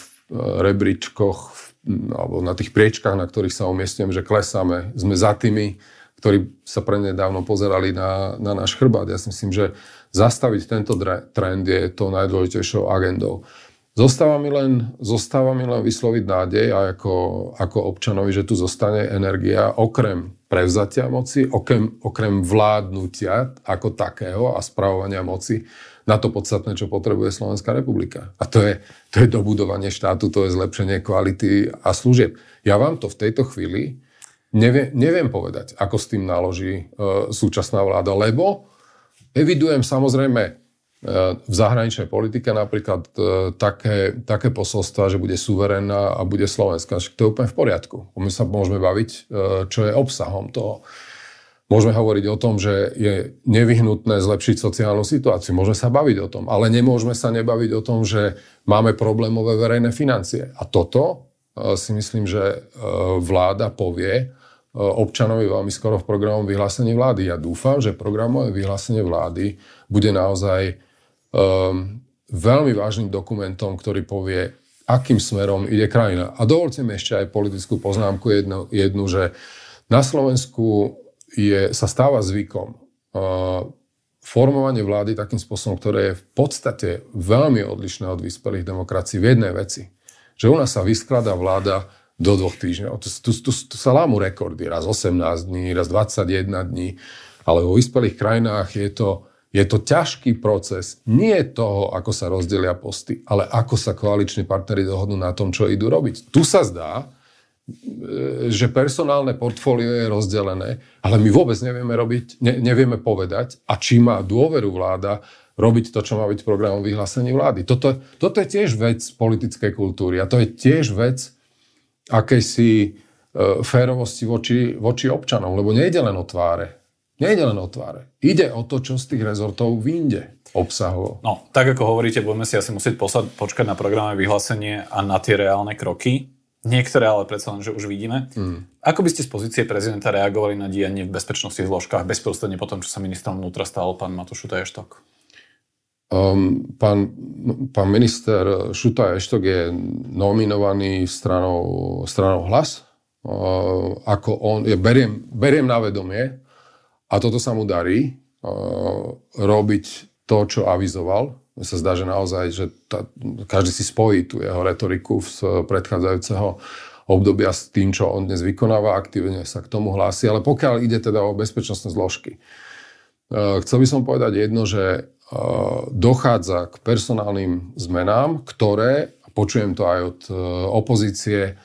rebríčkoch, alebo na tých priečkách, na ktorých sa umiestňujem, že klesáme. Sme za tými, ktorí sa prednedávno pozerali na náš chrbát. Ja si myslím, že zastaviť tento trend je to najdôležitejšou agendou. Zostáva mi len vysloviť nádej a ako občanovi, že tu zostane energia okrem prevzatia moci, okrem vládnutia ako takého a spravovania moci na to podstatné, čo potrebuje Slovenská republika. A to je dobudovanie štátu, to je zlepšenie kvality a služieb. Ja vám to v tejto chvíli neviem povedať, ako s tým naloží súčasná vláda, lebo evidujem samozrejme v zahraničnej politike napríklad také posolstva, že bude suverénna a bude Slovenska. To je úplne v poriadku. My sa môžeme baviť, čo je obsahom toho. Môžeme hovoriť o tom, že je nevyhnutné zlepšiť sociálnu situáciu. Môžeme sa baviť o tom, ale nemôžeme sa nebaviť o tom, že máme problémové verejné financie. A toto si myslím, že vláda povie občanovi veľmi skoro v programovom vyhlásení vlády. Ja dúfam, že programové vyhlásenie vlády bude naozaj veľmi vážnym dokumentom, ktorý povie, akým smerom ide krajina. A dovolte mi ešte aj politickú poznámku jednu, že na Slovensku sa stáva zvykom formovanie vlády takým spôsobom, ktoré je v podstate veľmi odlišné od vyspelých demokracií v jednej veci. Že u nás sa vyskladá vláda do 2 týždňov. Tu sa lámu rekordy. Raz 18 dní, raz 21 dní. Ale vo vyspelých krajinách je to ťažký proces. Nie toho, ako sa rozdelia posty, ale ako sa koaliční partneri dohodnú na tom, čo idú robiť. Tu sa zdá, že personálne portfólio je rozdelené, ale my vôbec nevieme povedať, a či má dôveru vláda robiť to, čo má byť v programom vyhlásení vlády. Toto je tiež vec politickej kultúry a to je tiež vec akejsi férovosti voči občanom, lebo nejde len o tváre. Ide o to, čo z tých rezortov vyjde obsahovo. No, tak ako hovoríte, budeme si asi musieť počkať na programové vyhlásenie a na tie reálne kroky. Niektoré ale predsa len, že už vidíme. Ako by ste z pozície prezidenta reagovali na dianie v bezpečnostných zložkách bezprostredne po tom, čo sa ministrom vnútra stal pán Matúš Šutaj-Eštok? Pán minister Šutaj-Eštok je nominovaný stranou Hlas. Ako on, beriem na vedomie a toto sa mu darí robiť to, čo avizoval. Mne sa zdá, že naozaj, že každý si spojí tú jeho retoriku z predchádzajúceho obdobia s tým, čo on dnes vykonáva, aktívne sa k tomu hlási. Ale pokiaľ ide teda o bezpečnostné zložky, chcel by som povedať jedno, že dochádza k personálnym zmenám, ktoré, počujem to aj od opozície,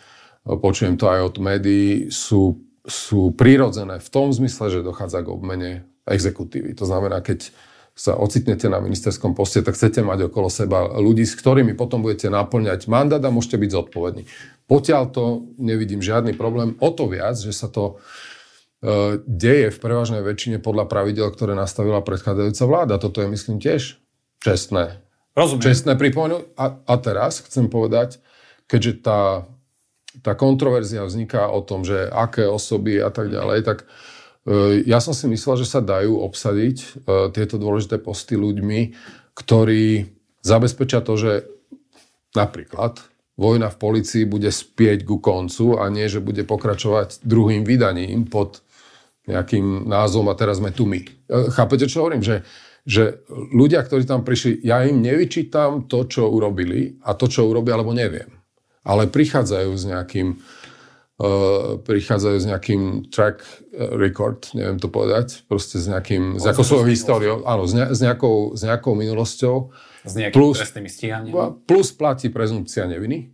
počujem to aj od médií, sú prirodzené v tom zmysle, že dochádza k obmene exekutívy. To znamená, keď sa ocitnete na ministerskom poste, tak chcete mať okolo seba ľudí, s ktorými potom budete naplňať mandát a môžete byť zodpovední. Potiaľ to nevidím žiadny problém, o to viac, že sa to deje v prevažnej väčšine podľa pravidel, ktoré nastavila predchádzajúca vláda. Toto je, myslím, tiež čestné. Rozumiem. Čestné pripomenúť. A teraz chcem povedať, keďže tá kontroverzia vzniká o tom, že aké osoby a tak ďalej, tak ja som si myslel, že sa dajú obsadiť tieto dôležité posty ľuďmi, ktorí zabezpečia to, že napríklad vojna v polícii bude spieť ku koncu a nie, že bude pokračovať druhým vydaním pod nejakým názvom a teraz sme tu my. Chápete, čo hovorím? Že ľudia, ktorí tam prišli, ja im nevyčítam to, čo urobili a to, čo urobia, alebo neviem. Ale prichádzajú s nejakým track record, neviem to povedať, proste s nejakou svojou históriou, áno, s nejakou minulosťou. S nejakým trestným stíhaním. Plus platí prezumpcia neviny.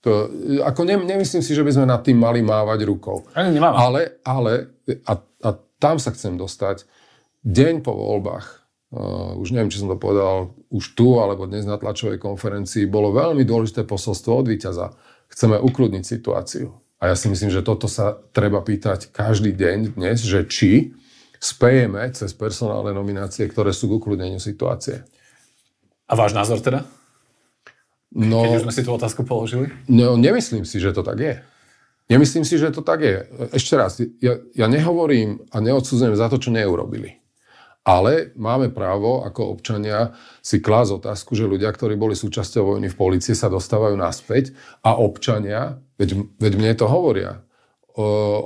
To, ako nemyslím si, že by sme nad tým mali mávať rukou. Ale tam sa chcem dostať. Deň po voľbách, už neviem, či som to povedal už tu, alebo dnes na tlačovej konferencii, bolo veľmi dôležité posolstvo od víťaza. Chceme ukludniť situáciu. A ja si myslím, že toto sa treba pýtať každý deň dnes, že či spejeme cez personálne nominácie, ktoré sú k ukľudneniu situácie. A váš názor teda? No, keď už sme si tú otázku položili? No, nemyslím si, že to tak je. Ešte raz, ja nehovorím a neodsudzujem za to, čo neurobili. Ale máme právo ako občania si klásť otázku, že ľudia, ktorí boli súčasťou vojny v polícii, sa dostávajú naspäť a občania, veď mne to hovoria,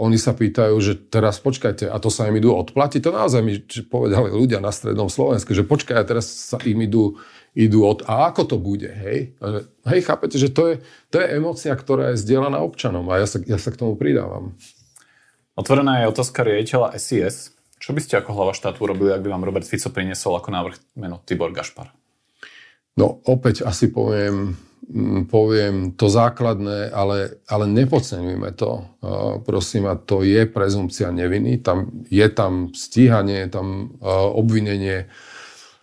oni sa pýtajú, že teraz počkajte, a to sa im idú odplatiť. To naozaj mi povedali ľudia na strednom Slovensku, že počkaj, a teraz sa im idú a ako to bude, hej? Hej, chápete, že to je emócia, ktorá je zdieľaná občanom a ja sa k tomu pridávam. Otvorená je otázka riaditeľa SIS. Čo by ste ako hlava štátu urobili, ak by vám Robert Fico priniesol ako návrh meno Tibor Gašpar? No opäť asi poviem to základné, ale nepodceňujme to. Prosím, a to je prezumpcia neviny. Je tam stíhanie, je tam obvinenie.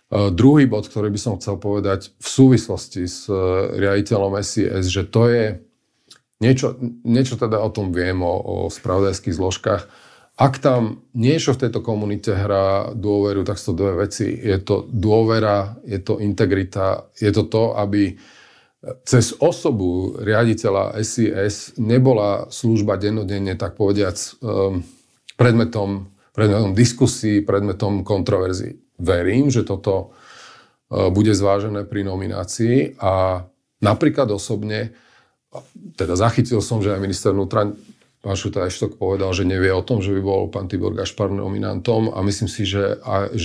Druhý bod, ktorý by som chcel povedať v súvislosti s riaditeľom SIS, že to je niečo teda o tom viem, o spravodajských zložkách. Ak tam niečo v tejto komunite hrá dôveru, tak sú to dve veci. Je to dôvera, je to integrita, je to to, aby cez osobu riaditeľa SIS nebola služba dennodenne, tak povediac, predmetom diskusí, predmetom kontroverzií. Verím, že toto bude zvážené pri nominácii a napríklad osobne, teda zachytil som, že aj minister vnútra pán Šutaj-Eštok povedal, že nevie o tom, že by bol pán Tibor Gašpar nominantom a myslím si, že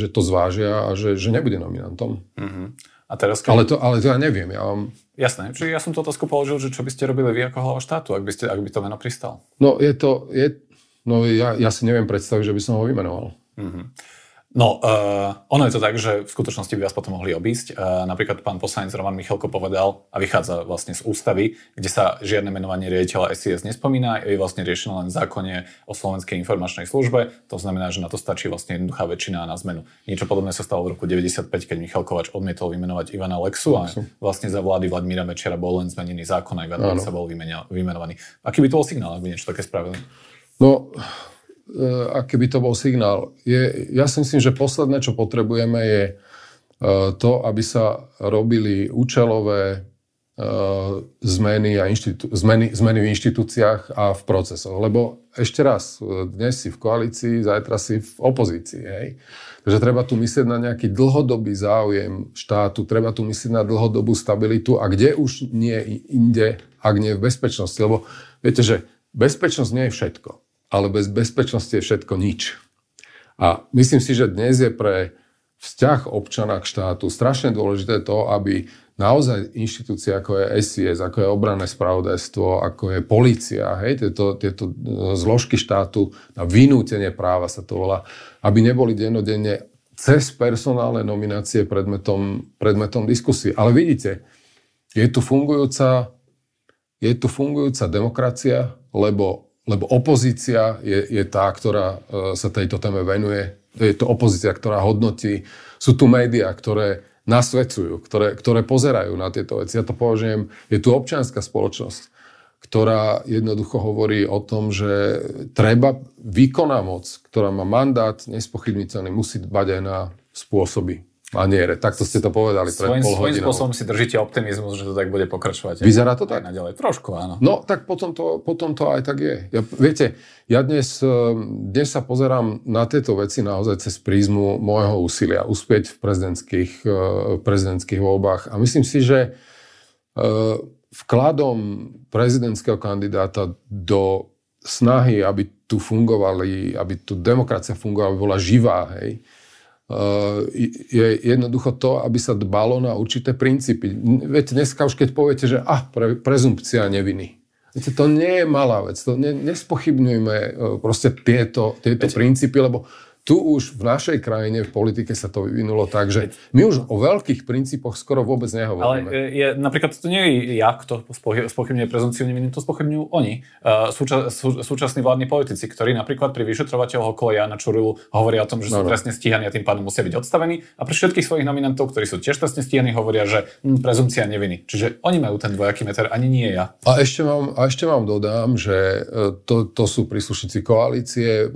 to zvážia a že nebude nominantom. Mm-hmm. A teraz, ale to ja neviem. Jasné, čiže ja som tú otázku položil, že čo by ste robili vy ako hlava štátu, ak by to meno pristalo? No, ja si neviem predstaviť, že by som ho vymenoval. Mm-hmm. No, ono je to tak, že v skutočnosti by vás potom mohli obísť. Napríklad pán poslanec Roman Michielko povedal, a vychádza vlastne z ústavy, kde sa žiadne menovanie riaditeľa SIS nespomína, je vlastne riešené len v zákone o Slovenskej informačnej službe. To znamená, že na to stačí vlastne jednoduchá väčšina na zmenu. Niečo podobné sa stalo v roku 95, keď Michal Kováč odmietol vymenovať Ivana Lexu a vlastne za vlády Vladimíra Mečiara bol len zmenený zákon a Ivan Lexa bol vymenovaný. Aký by to bol signál, ak by niečo také spravili? No, aký by to bol signál. Ja si myslím, že posledné, čo potrebujeme, je to, aby sa robili účelové zmeny a zmeny v inštitúciách a v procesoch. Lebo ešte raz, dnes si v koalícii, zajtra si v opozícii. Hej? Takže treba tu myslieť na nejaký dlhodobý záujem štátu, treba tu myslieť na dlhodobú stabilitu a kde už nie inde, ak nie v bezpečnosti. Lebo viete, že bezpečnosť nie je všetko. Ale bez bezpečnosti je všetko nič. A myslím si, že dnes je pre vzťah občana k štátu strašne dôležité to, aby naozaj inštitúcie ako je SIS, ako je obranné spravodajstvo, ako je polícia, hej, tieto zložky štátu na vynútenie práva sa to volá, aby neboli dennodenne cez personálne nominácie predmetom diskusie. Ale vidíte, je tu fungujúca demokracia, lebo opozícia je tá, ktorá sa tejto téme venuje. Je to opozícia, ktorá hodnotí. Sú tu médiá, ktoré nasvedcujú, ktoré pozerajú na tieto veci. Ja to považujem, je tu občianska spoločnosť, ktorá jednoducho hovorí o tom, že treba výkonná moc, ktorá má mandát nespochybniteľný, musí dbať aj na spôsoby maniere. Takto ste to povedali pred pol hodinou. Svojím spôsobom si držíte optimizmus, že to tak bude pokračovať. Vyzerá to tak? Naďalej. Trošku, áno. No, tak potom to aj tak je. Ja dnes sa pozerám na tieto veci naozaj cez prízmu môjho úsilia uspieť v prezidentských voľbách. A myslím si, že vkladom prezidentského kandidáta do snahy, aby tu fungovali, aby tu demokracia fungovala, aby bola živá, hej, je jednoducho to, aby sa dbalo na určité princípy. Viete, dneska už keď poviete, že prezumpcia neviny. Viete, to nie je malá vec. To nespochybňujme proste tieto princípy, lebo tu už v našej krajine, v politike sa to vyvinulo tak, že my už o veľkých princípoch skoro vôbec nehovoríme. Ale napríklad to nie je ja, kto spochybňuje prezumpciu neviny, to spochybňujú oni. Súčasní vládni politici, ktorí napríklad pri vyšetrovateľoch okolo Jána Čurilu hovoria o tom, že sú trestne stíhaní a tým pádom musia byť odstavení. A pri všetkých svojich nominantov, ktorí sú tiež trestne stíhaní, hovoria, že prezumpcia neviny. Čiže oni majú ten dvojaký meter, ani nie ja. A ešte vám dodám, že to sú príslušníci koalície,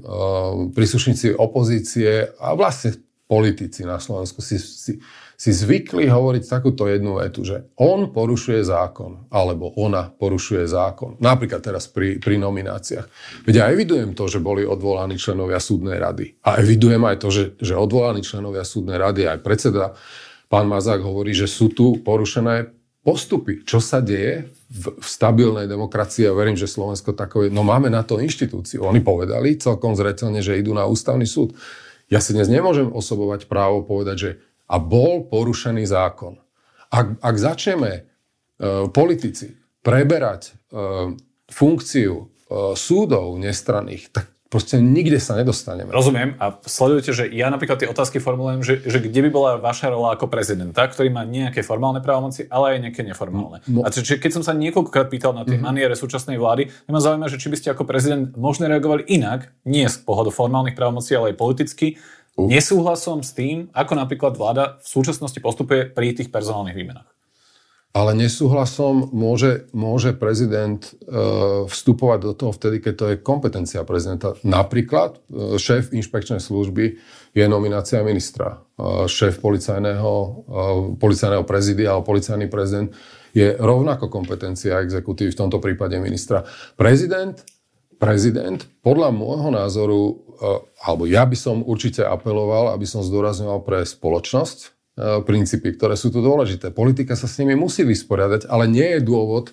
príslušníci opozície a vlastne politici na Slovensku si zvykli hovoriť takúto jednu vetu, že on porušuje zákon, alebo ona porušuje zákon. Napríklad teraz pri nomináciách. Veď ja evidujem to, že boli odvolaní členovia súdnej rady. A evidujem aj to, že odvolaní členovia súdnej rady, aj predseda, pán Mazák, hovorí, že sú tu porušené postupy. Čo sa deje v stabilnej demokracii, a verím, že Slovensko takové, no máme na to inštitúciu. Oni povedali celkom zreteľne, že idú na ústavný súd. Ja si dnes nemôžem osobovať právo povedať, že a bol porušený zákon. Ak začneme politici preberať funkciu súdov nestranných, tak proste nikde sa nedostaneme. Rozumiem a sledujete, že ja napríklad tie otázky formulujem, že kde by bola vaša rola ako prezidenta, ktorý má nejaké formálne právomoci, ale aj nejaké neformálne. No. A čiže keď som sa niekoľkokrát pýtal na tie maniere súčasnej vlády, ma zaujíma, že či by ste ako prezident možno reagovali inak, nie z pohľadu formálnych právomocí, ale aj politicky, nesúhlasom s tým, ako napríklad vláda v súčasnosti postupuje pri tých personálnych výmenách. Ale nesúhlasom môže prezident vstupovať do toho vtedy, keď to je kompetencia prezidenta. Napríklad šéf inšpekčnej služby je nominácia ministra. Šéf policajného prezidia alebo policajný prezident je rovnako kompetencia exekutívy, v tomto prípade ministra. Prezident podľa môjho názoru, alebo ja by som určite apeloval, aby som zdôrazňoval pre spoločnosť, princípy, ktoré sú tu dôležité. Politika sa s nimi musí vysporiadať, ale nie je dôvod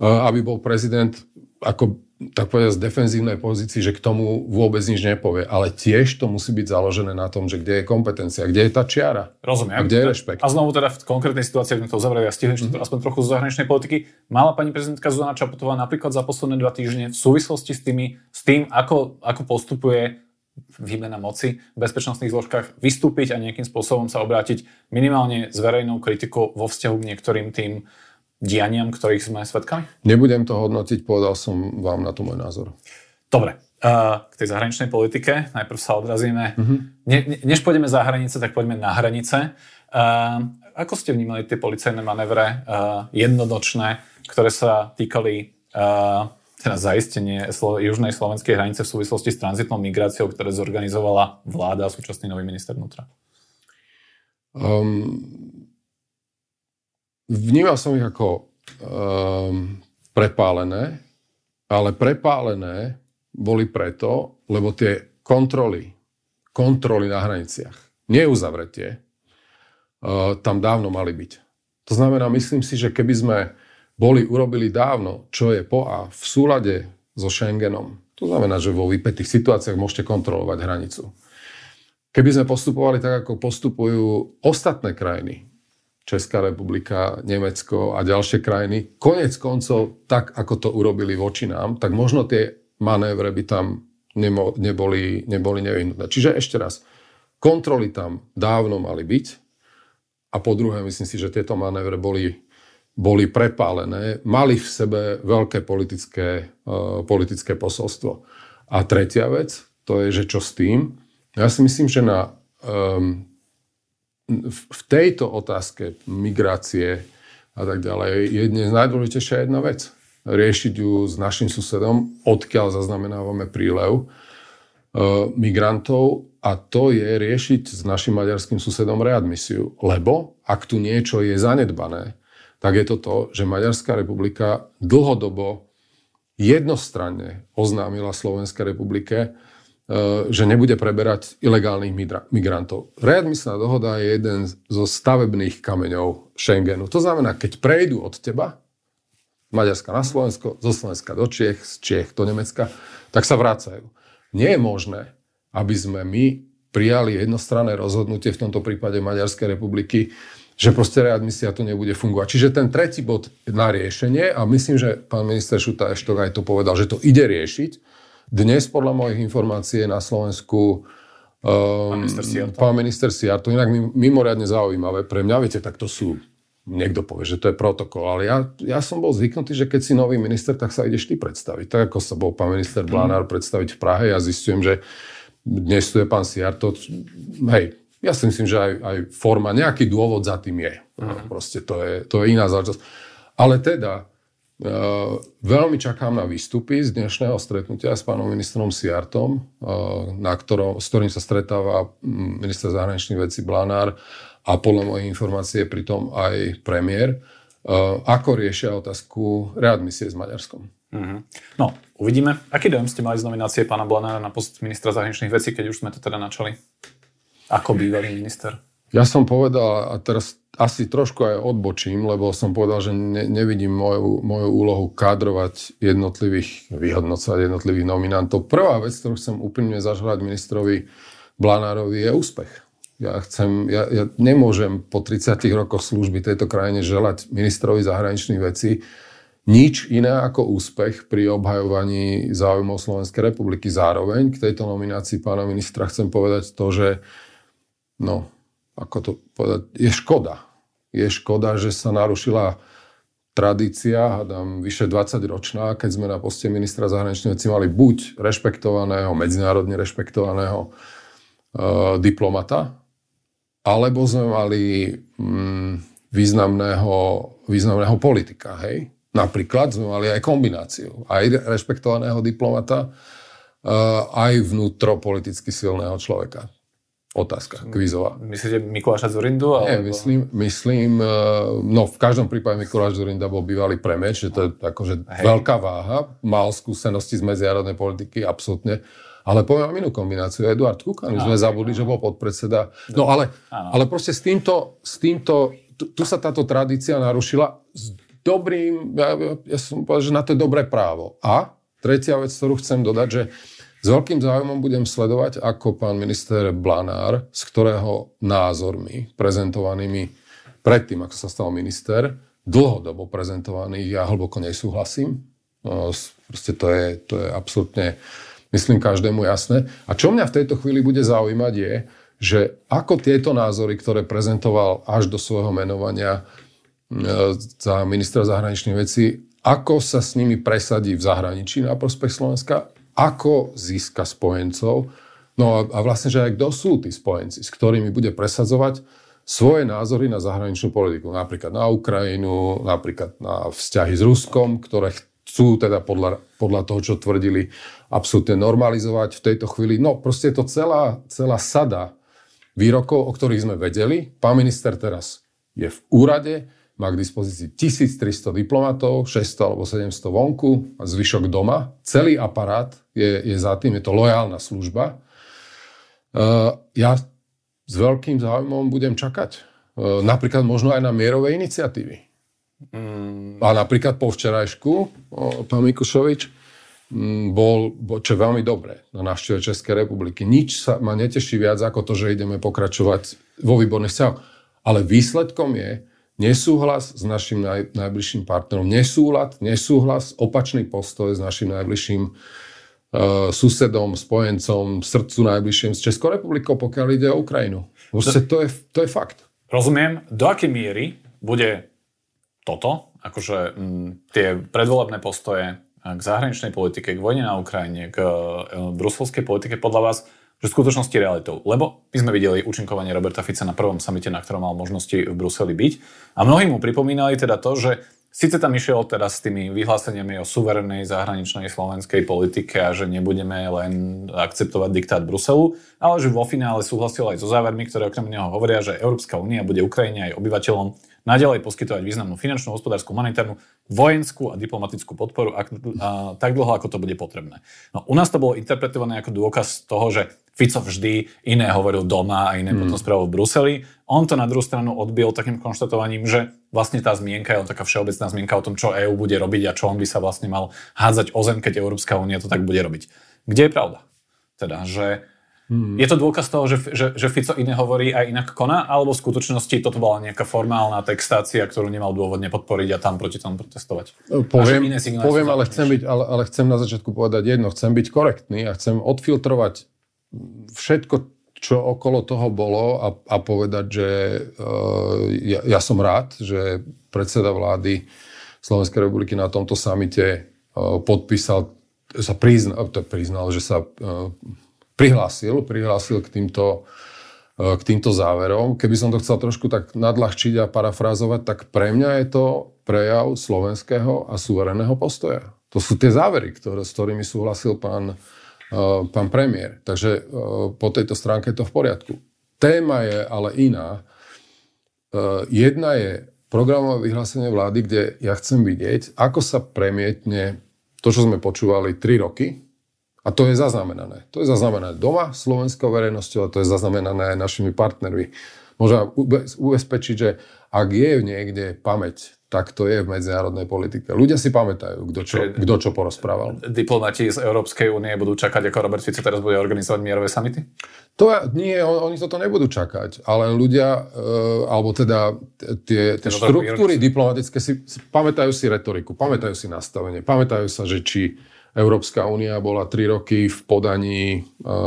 aby bol prezident ako tak povedať z defenzívnej pozícii, že k tomu vôbec nič nepovie. Ale tiež to musí byť založené na tom, že kde je kompetencia, kde je tá čiara. Rozumiem. A kde je rešpekt. A znovu teda v konkrétnej situácii, ak sme to uzavreli a stihli ešte aspoň trochu z zahraničnej politiky, mala pani prezidentka Zuzana Čaputová napríklad za posledné 2 týždne v súvislosti s tým, ako postupuje výmena moci v bezpečnostných zložkách, vystúpiť a nejakým spôsobom sa obrátiť minimálne s verejnou kritikou vo vzťahu k niektorým tým dianiam, ktorých sme svedkami? Nebudem to hodnotiť, povedal som vám na to môj názor. Dobre, k tej zahraničnej politike najprv sa odrazíme. Než pôjdeme za hranice, tak poďme na hranice. Ako ste vnímali tie policajné manévre jednonočné, ktoré sa týkali teda zaistenie južnej slovenskej hranice v súvislosti s tranzitnou migráciou, ktoré zorganizovala vláda a súčasný nový minister vnútra? Vnímal som ich ako prepálené, ale prepálené boli preto, lebo tie kontroly na hraniciach, neuzavretie, tam dávno mali byť. To znamená, myslím si, že keby sme urobili dávno, čo je po a v súlade so Schengenom, to znamená, že vo vypätých situáciách môžete kontrolovať hranicu. Keby sme postupovali tak, ako postupujú ostatné krajiny, Česká republika, Nemecko a ďalšie krajiny, koniec koncov tak, ako to urobili voči nám, tak možno tie manévre by tam neboli nevyhnutné. Čiže ešte raz, kontroly tam dávno mali byť a po druhé, myslím si, že tieto manévre boli prepálené, mali v sebe veľké politické posolstvo. A tretia vec, to je, že čo s tým? Ja si myslím, že v tejto otázke migrácie a tak ďalej je dnes najdôležitejšia jedna vec. Riešiť ju s našim susedom, odkiaľ zaznamenávame prílev migrantov, a to je riešiť s našim maďarským susedom readmisiu. Lebo ak tu niečo je zanedbané, tak je to to, že Maďarská republika dlhodobo jednostranne oznámila Slovenskej republike, že nebude preberať ilegálnych migrantov. Readmisná dohoda je jeden zo stavebných kameňov Schengenu. To znamená, keď prejdú od teba, Maďarska na Slovensko, zo Slovenska do Čiech, z Čiech do Nemecka, tak sa vracajú. Nie je možné, aby sme my prijali jednostranné rozhodnutie, v tomto prípade Maďarskej republiky, že proste readmisia tu nebude fungovať. Čiže ten tretí bod na riešenie, a myslím, že pán minister Šutaj-Eštok aj to povedal, že to ide riešiť. Dnes, podľa mojich informácií, na Slovensku pán minister Szijjártó, inak mimoriadne zaujímavé pre mňa, viete, tak to sú, niekto povie, že to je protokol, ale ja som bol zvyknutý, že keď si nový minister, tak sa ideš ty predstaviť. Tak ako sa bol pán minister Blanár predstaviť v Prahe, ja zistujem, že dnes tu je pán Szijjártó, hej, ja si myslím, že aj forma, nejaký dôvod za tým je. Proste to je iná záležitosť. Ale teda, veľmi čakám na výstupy z dnešného stretnutia s pánom ministrom Szijjártom, s ktorým sa stretáva minister zahraničných vecí Blanár a podľa mojej informácie pritom aj premiér, ako riešia otázku readmisie s Maďarskom. No, uvidíme. Aký dojem ste mali z nominácie pána Blanára na post ministra zahraničných vecí, keď už sme to teda načali? Ako bývalý minister? Ja som povedal, a teraz asi trošku aj odbočím, lebo som povedal, že nevidím moju úlohu kádrovať vyhodnocovať jednotlivých nominantov. Prvá vec, ktorú chcem úplne zaželať ministrovi Blanárovi, je úspech. Ja nemôžem po 30 rokoch služby tejto krajine želať ministrovi zahraničných vecí nič iné ako úspech pri obhajovaní záujmov Slovenskej republiky. Zároveň k tejto nominácii pána ministra chcem povedať to, že je škoda. Je škoda, že sa narušila tradícia, hádam, vyše 20-ročná, keď sme na poste ministra zahraničných vecí mali buď rešpektovaného, medzinárodne rešpektovaného diplomata, alebo sme mali významného politika. Hej? Napríklad sme mali aj kombináciu, aj rešpektovaného diplomata, aj vnútropoliticky silného človeka. Otázka kvízová. Myslíte Mikuláša Dzurindu? Nie, myslím, v každom prípade Mikuláš Dzurinda bol bývalý premiér, že to je akože veľká váha, mal skúsenosti z medzinárodnej politiky, absolútne. Ale poviem vám inú kombináciu, Eduard Kukan, už sme zabudli, že bol podpredseda. No ale proste s týmto tu sa táto tradícia narušila z dobrým, ja som povedal, že na to je dobré právo. A tretia vec, ktorú chcem dodať, že s veľkým záujmom budem sledovať, ako pán minister Blanár, z ktorého názormi prezentovanými predtým, ako sa stal minister, dlhodobo prezentovaných, ja hlboko nesúhlasím. Proste to je absolútne, myslím, každému jasné. A čo mňa v tejto chvíli bude zaujímať je, že ako tieto názory, ktoré prezentoval až do svojho menovania za ministra zahraničných vecí, ako sa s nimi presadí v zahraničí na prospech Slovenska, ako získa spojencov, no a vlastne, že aj kto sú tí spojenci, s ktorými bude presadzovať svoje názory na zahraničnú politiku, napríklad na Ukrajinu, napríklad na vzťahy s Ruskom, ktoré chcú teda podľa toho, čo tvrdili, absolútne normalizovať v tejto chvíli. No proste je to celá sada výrokov, o ktorých sme vedeli. Pán minister teraz je v úrade, má k dispozícii 1300 diplomatov, 600 alebo 700 vonku, zvyšok doma. Celý aparát je za tým, je to lojálna služba. Ja s veľkým záujmom budem čakať. Napríklad možno aj na mierové iniciatívy. A napríklad po včerajšku pán Mikušovič bol, čo je veľmi dobré, na návšteve Českej republiky. Nič sa ma neteší viac ako to, že ideme pokračovať vo výborných vzťahoch. Ale výsledkom je nesúhlas s našim najbližším partnerom. Nesúhlas, opačný postoj s našim najbližším susedom, spojencom, srdcu najbližším s Českou republikou, pokiaľ ide o Ukrajinu. Vlastne to je fakt. Rozumiem. Do akej miery bude toto, akože tie predvolebné postoje k zahraničnej politike, k vojne na Ukrajine, k bruselskej politike podľa vás že v skutočnosti realitou. Lebo my sme videli účinkovanie Roberta Fica na prvom samite, na ktorom mal možnosti v Bruseli byť. A mnohí mu pripomínali teda to, že síce tam išiel teraz s tými vyhláseniami o suverenej zahraničnej slovenskej politike a že nebudeme len akceptovať diktát Bruselu, ale že vo finále súhlasil aj so závermi, ktoré okrem neho hovoria, že Európska únia bude Ukrajine aj obyvateľom naďalej poskytovať významnú finančnú, hospodársku, humanitárnu, vojenskú a diplomatickú podporu tak dlho, ako to bude potrebné. No, u nás to bolo interpretované ako dôkaz toho, že Fico vždy iné hovoril doma a iné potom spravil v Bruseli. On to na druhú stranu odbil takým konštatovaním, že vlastne tá zmienka je taká všeobecná zmienka o tom, čo EÚ bude robiť a čo on by sa vlastne mal hádzať o zem, keď Európska únia to tak bude robiť. Kde je pravda? Teda, že je to dôkaz toho, že Fico iné hovorí a inak koná, alebo v skutočnosti toto bola nejaká formálna textácia, ktorú nemal dôvodne podporiť a tam proti tomu protestovať? Poviem, ale chcem na začiatku povedať jedno. Chcem byť korektný a chcem odfiltrovať všetko, čo okolo toho bolo a povedať, že ja som rád, že predseda vlády Slovenskej republiky na tomto samite prihlásil k týmto záverom. Keby som to chcel trošku tak nadľahčiť a parafrázovať, tak pre mňa je to prejav slovenského a suverénneho postoja. To sú tie závery, s ktorými súhlasil pán premiér. Takže po tejto stránke je to v poriadku. Téma je ale iná. Jedna je programové vyhlásenie vlády, kde ja chcem vidieť, ako sa premietne to, čo sme počúvali 3 roky. A to je zaznamenané. To je zaznamenané doma slovenskou verejnosťou a to je zaznamenané aj našimi partnermi. Môžem ubezpečiť, že ak je niekde pamäť, tak to je v medzinárodnej politike. Ľudia si pamätajú, kto čo porozprával. Diplomati z Európskej únie budú čakať, ako Robert Fico teraz bude organizovať mierové samity? Nie, oni toto nebudú čakať, ale ľudia, alebo teda tie štruktúry diplomatické, pamätajú si retoriku, pamätajú si nastavenie, pamätajú sa, že či Európska únia bola 3 roky v podaní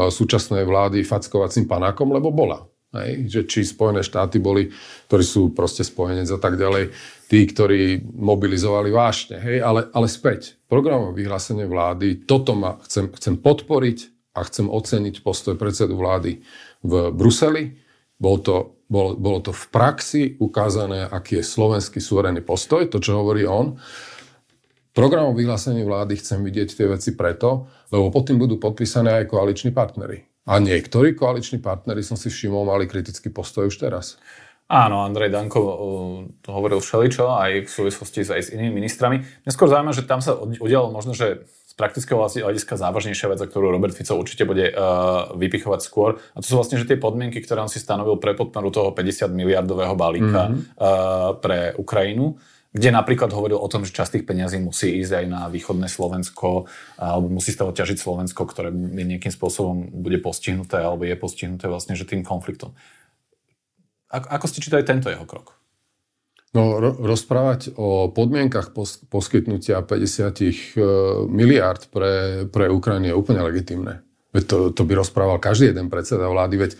súčasnej vlády fackovacím panákom, lebo bola. Hej, že či Spojené štáty boli, ktorí sú proste spojenec a tak ďalej, tí, ktorí mobilizovali vášne. Hej, ale späť, programové vyhlásenie vlády, toto ma chcem podporiť a chcem oceniť postoj predsedu vlády v Bruseli. Bolo to v praxi ukázané, aký je slovenský suverénny postoj, to, čo hovorí on. Programové vyhlásenie vlády chcem vidieť tie veci preto, lebo pod tým budú podpísané aj koaliční partnery. A niektorí koaliční partneri, som si všimol, mali kritický postoj už teraz. Áno, Andrej Danko to hovoril všeličo, aj v súvislosti aj s inými ministrami. Mňa skôr zaujímavé, že tam sa udialo možno, že z praktického hľadiska závažnejšia vec, za ktorú Robert Fico určite bude vypichovať skôr. A to sú vlastne že tie podmienky, ktoré on si stanovil pre podporu toho 50 miliardového balíka pre Ukrajinu. kde napríklad hovoril o tom, že časť tých peňazí musí ísť aj na východné Slovensko, alebo musí z toho ťažiť Slovensko, ktoré nejakým spôsobom bude postihnuté, alebo je postihnuté vlastne že tým konfliktom. Ako ste čítali tento jeho krok? No, rozprávať o podmienkach poskytnutia 50 miliárd pre Ukrajinu je úplne legitímne. Veď to by rozprával každý jeden predseda vlády, veď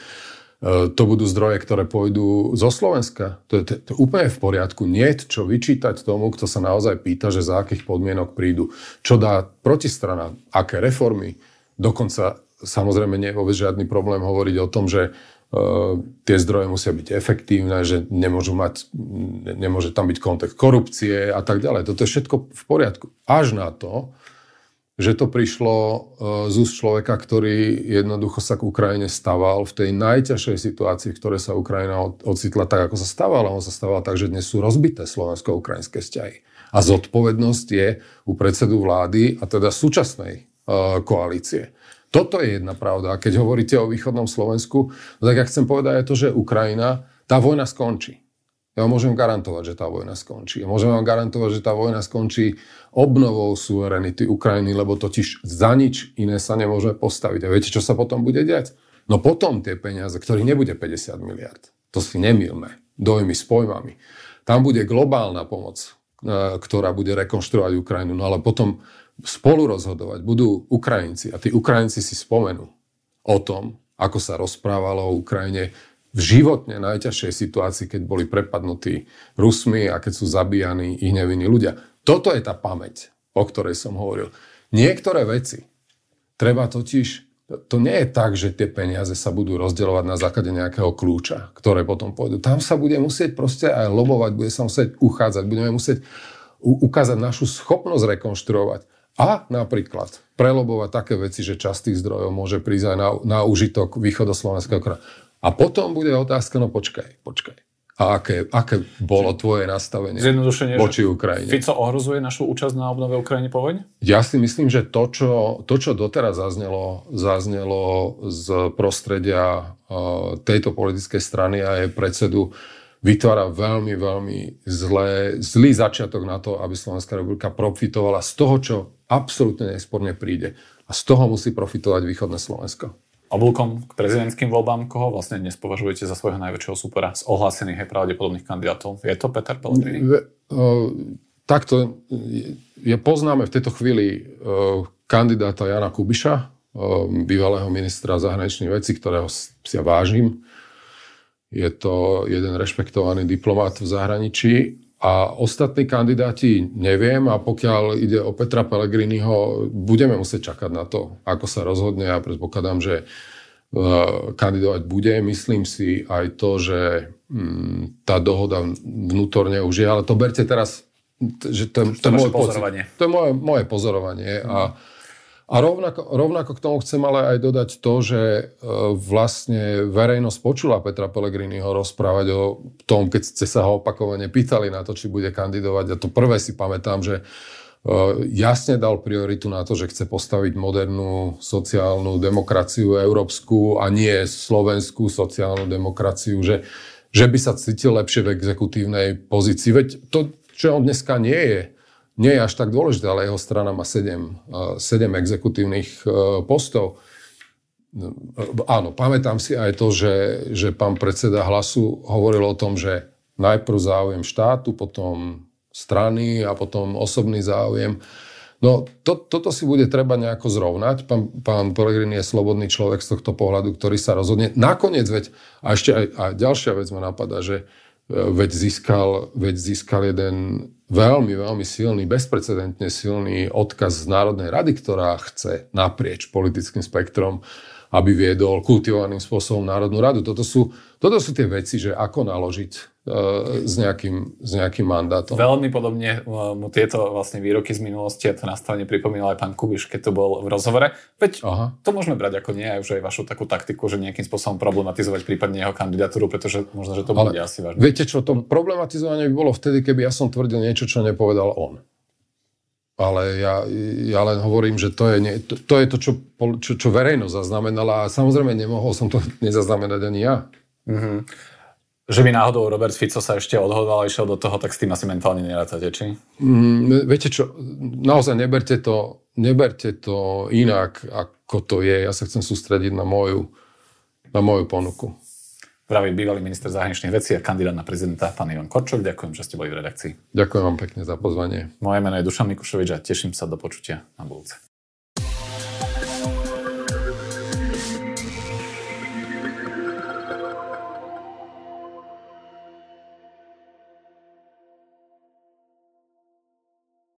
to budú zdroje, ktoré pôjdu zo Slovenska. To je úplne v poriadku. Niet čo vyčítať tomu, kto sa naozaj pýta, že za akých podmienok prídu. Čo dá protistrana, aké reformy. Dokonca samozrejme nie je vôbec žiadny problém hovoriť o tom, že tie zdroje musia byť efektívne, že nemôže tam byť kontext korupcie a tak ďalej. Toto je všetko v poriadku. Až na to, že to prišlo z úst človeka, ktorý jednoducho sa k Ukrajine staval v tej najťažšej situácii, v ktorej sa Ukrajina ocitla tak, ako sa stavala. On sa staval tak, že dnes sú rozbité slovensko-ukrajinské vzťahy. A zodpovednosť je u predsedu vlády a teda súčasnej koalície. Toto je jedna pravda. A keď hovoríte o východnom Slovensku, tak ja chcem povedať aj to, že Ukrajina, tá vojna skončí. Ja vám môžem garantovať, že tá vojna skončí. Ja môžem vám garantovať, že tá vojna skončí obnovou suverenity Ukrajiny, lebo totiž za nič iné sa nemôžeme postaviť. A viete, čo sa potom bude diať? No potom tie peniaze, ktorých nebude 50 miliard. To si nemýlme. Dojmy s pojmami. Tam bude globálna pomoc, ktorá bude rekonštruovať Ukrajinu. No ale potom spolu rozhodovať budú Ukrajinci. A tí Ukrajinci si spomenú o tom, ako sa rozprávalo o Ukrajine v životne najťažšej situácii, keď boli prepadnutí Rusmi a keď sú zabíjani ich nevinní ľudia. Toto je tá pamäť, o ktorej som hovoril. Niektoré veci treba totiž... To nie je tak, že tie peniaze sa budú rozdeľovať na základe nejakého kľúča, ktoré potom pôjdu. Tam sa bude musieť proste aj lobovať, bude sa musieť uchádzať, budeme musieť ukázať našu schopnosť rekonštruovať a napríklad prelobovať také veci, že časť tých zdrojov môže prísť aj na užitok východoslovenského kraja. A potom bude otázka, no počkaj. A aké bolo tvoje nastavenie voči Ukrajine? Fico ohrozuje našu účasť na obnove Ukrajiny po vojne? Ja si myslím, že to, čo doteraz zaznelo z prostredia tejto politickej strany a jej predsedu, vytvára veľmi, veľmi zlý začiatok na to, aby Slovenská republika profitovala z toho, čo absolútne nesporne príde. A z toho musí profitovať východné Slovensko. Oblúkom k prezidentským voľbám, koho vlastne dnes považujete za svojho najväčšieho supera z ohlásených aj pravdepodobných kandidátov? Je to Peter Pellegrini? Takto ja poznáme v tejto chvíli kandidáta Jana Kubiša, bývalého ministra zahraničných vecí, ktorého si ja vážim. Je to jeden rešpektovaný diplomát v zahraničí. A ostatní kandidáti neviem a pokiaľ ide o Petra Pellegriniho, budeme musieť čakať na to, ako sa rozhodne. Ja predpokladám, že kandidovať bude. Myslím si aj to, že tá dohoda vnútorne už je, ale to berte teraz, že to je moje pozorovanie. To je moje pozorovanie. A rovnako k tomu chcem ale aj dodať to, že vlastne verejnosť počula Petra Pellegriniho rozprávať o tom, keď ste sa ho opakovane pýtali na to, či bude kandidovať. A to prvé si pamätám, že jasne dal prioritu na to, že chce postaviť modernú sociálnu demokraciu európsku a nie slovenskú sociálnu demokraciu, že by sa cítil lepšie v exekutívnej pozícii. Veď to, čo on dneska nie je až tak dôležité, ale jeho strana má 7 exekutívnych postov. Áno, pamätám si aj to, že pán predseda Hlasu hovoril o tom, že najprv záujem štátu, potom strany a potom osobný záujem. No, toto si bude treba nejako zrovnať. Pán Pellegrini je slobodný človek z tohto pohľadu, ktorý sa rozhodne. Nakoniec, a ďalšia vec ma napadá, že získal jeden veľmi, veľmi silný, bezprecedentne silný odkaz z Národnej rady, ktorá chce naprieč politickým spektrom, aby viedol kultivovaným spôsobom Národnú radu. Toto sú tie veci, že ako naložiť s nejakým mandátom. Veľmi podobne mu tieto vlastne výroky z minulosti, a to nastavne pripomínal aj pán Kubiš, keď to bol v rozhovore. Veď to môžeme brať ako nie, aj už aj vašu takú taktiku, že nejakým spôsobom problematizovať prípadne jeho kandidatúru, pretože možno, že to bude asi vážne. Viete čo, to problematizovanie by bolo vtedy, keby ja som tvrdil niečo, čo nepovedal on. Ale ja len hovorím, že to je to, čo verejnosť zaznamenala a samozrejme nemohol som to nezaznamenať ani ja. Že by náhodou Robert Fico sa ešte odhodlal a išiel do toho, tak s tým asi mentálne nerátate, či? Viete čo, naozaj neberte to inak, ako to je. Ja sa chcem sústrediť na moju ponuku. Praví bývalý minister zahraničných vecí a kandidát na prezidenta, pán Ivan Korčok. Ďakujem, že ste boli v redakcii. Ďakujem vám pekne za pozvanie. Moje meno je Dušan Mikušovič a teším sa do počutia na budúce.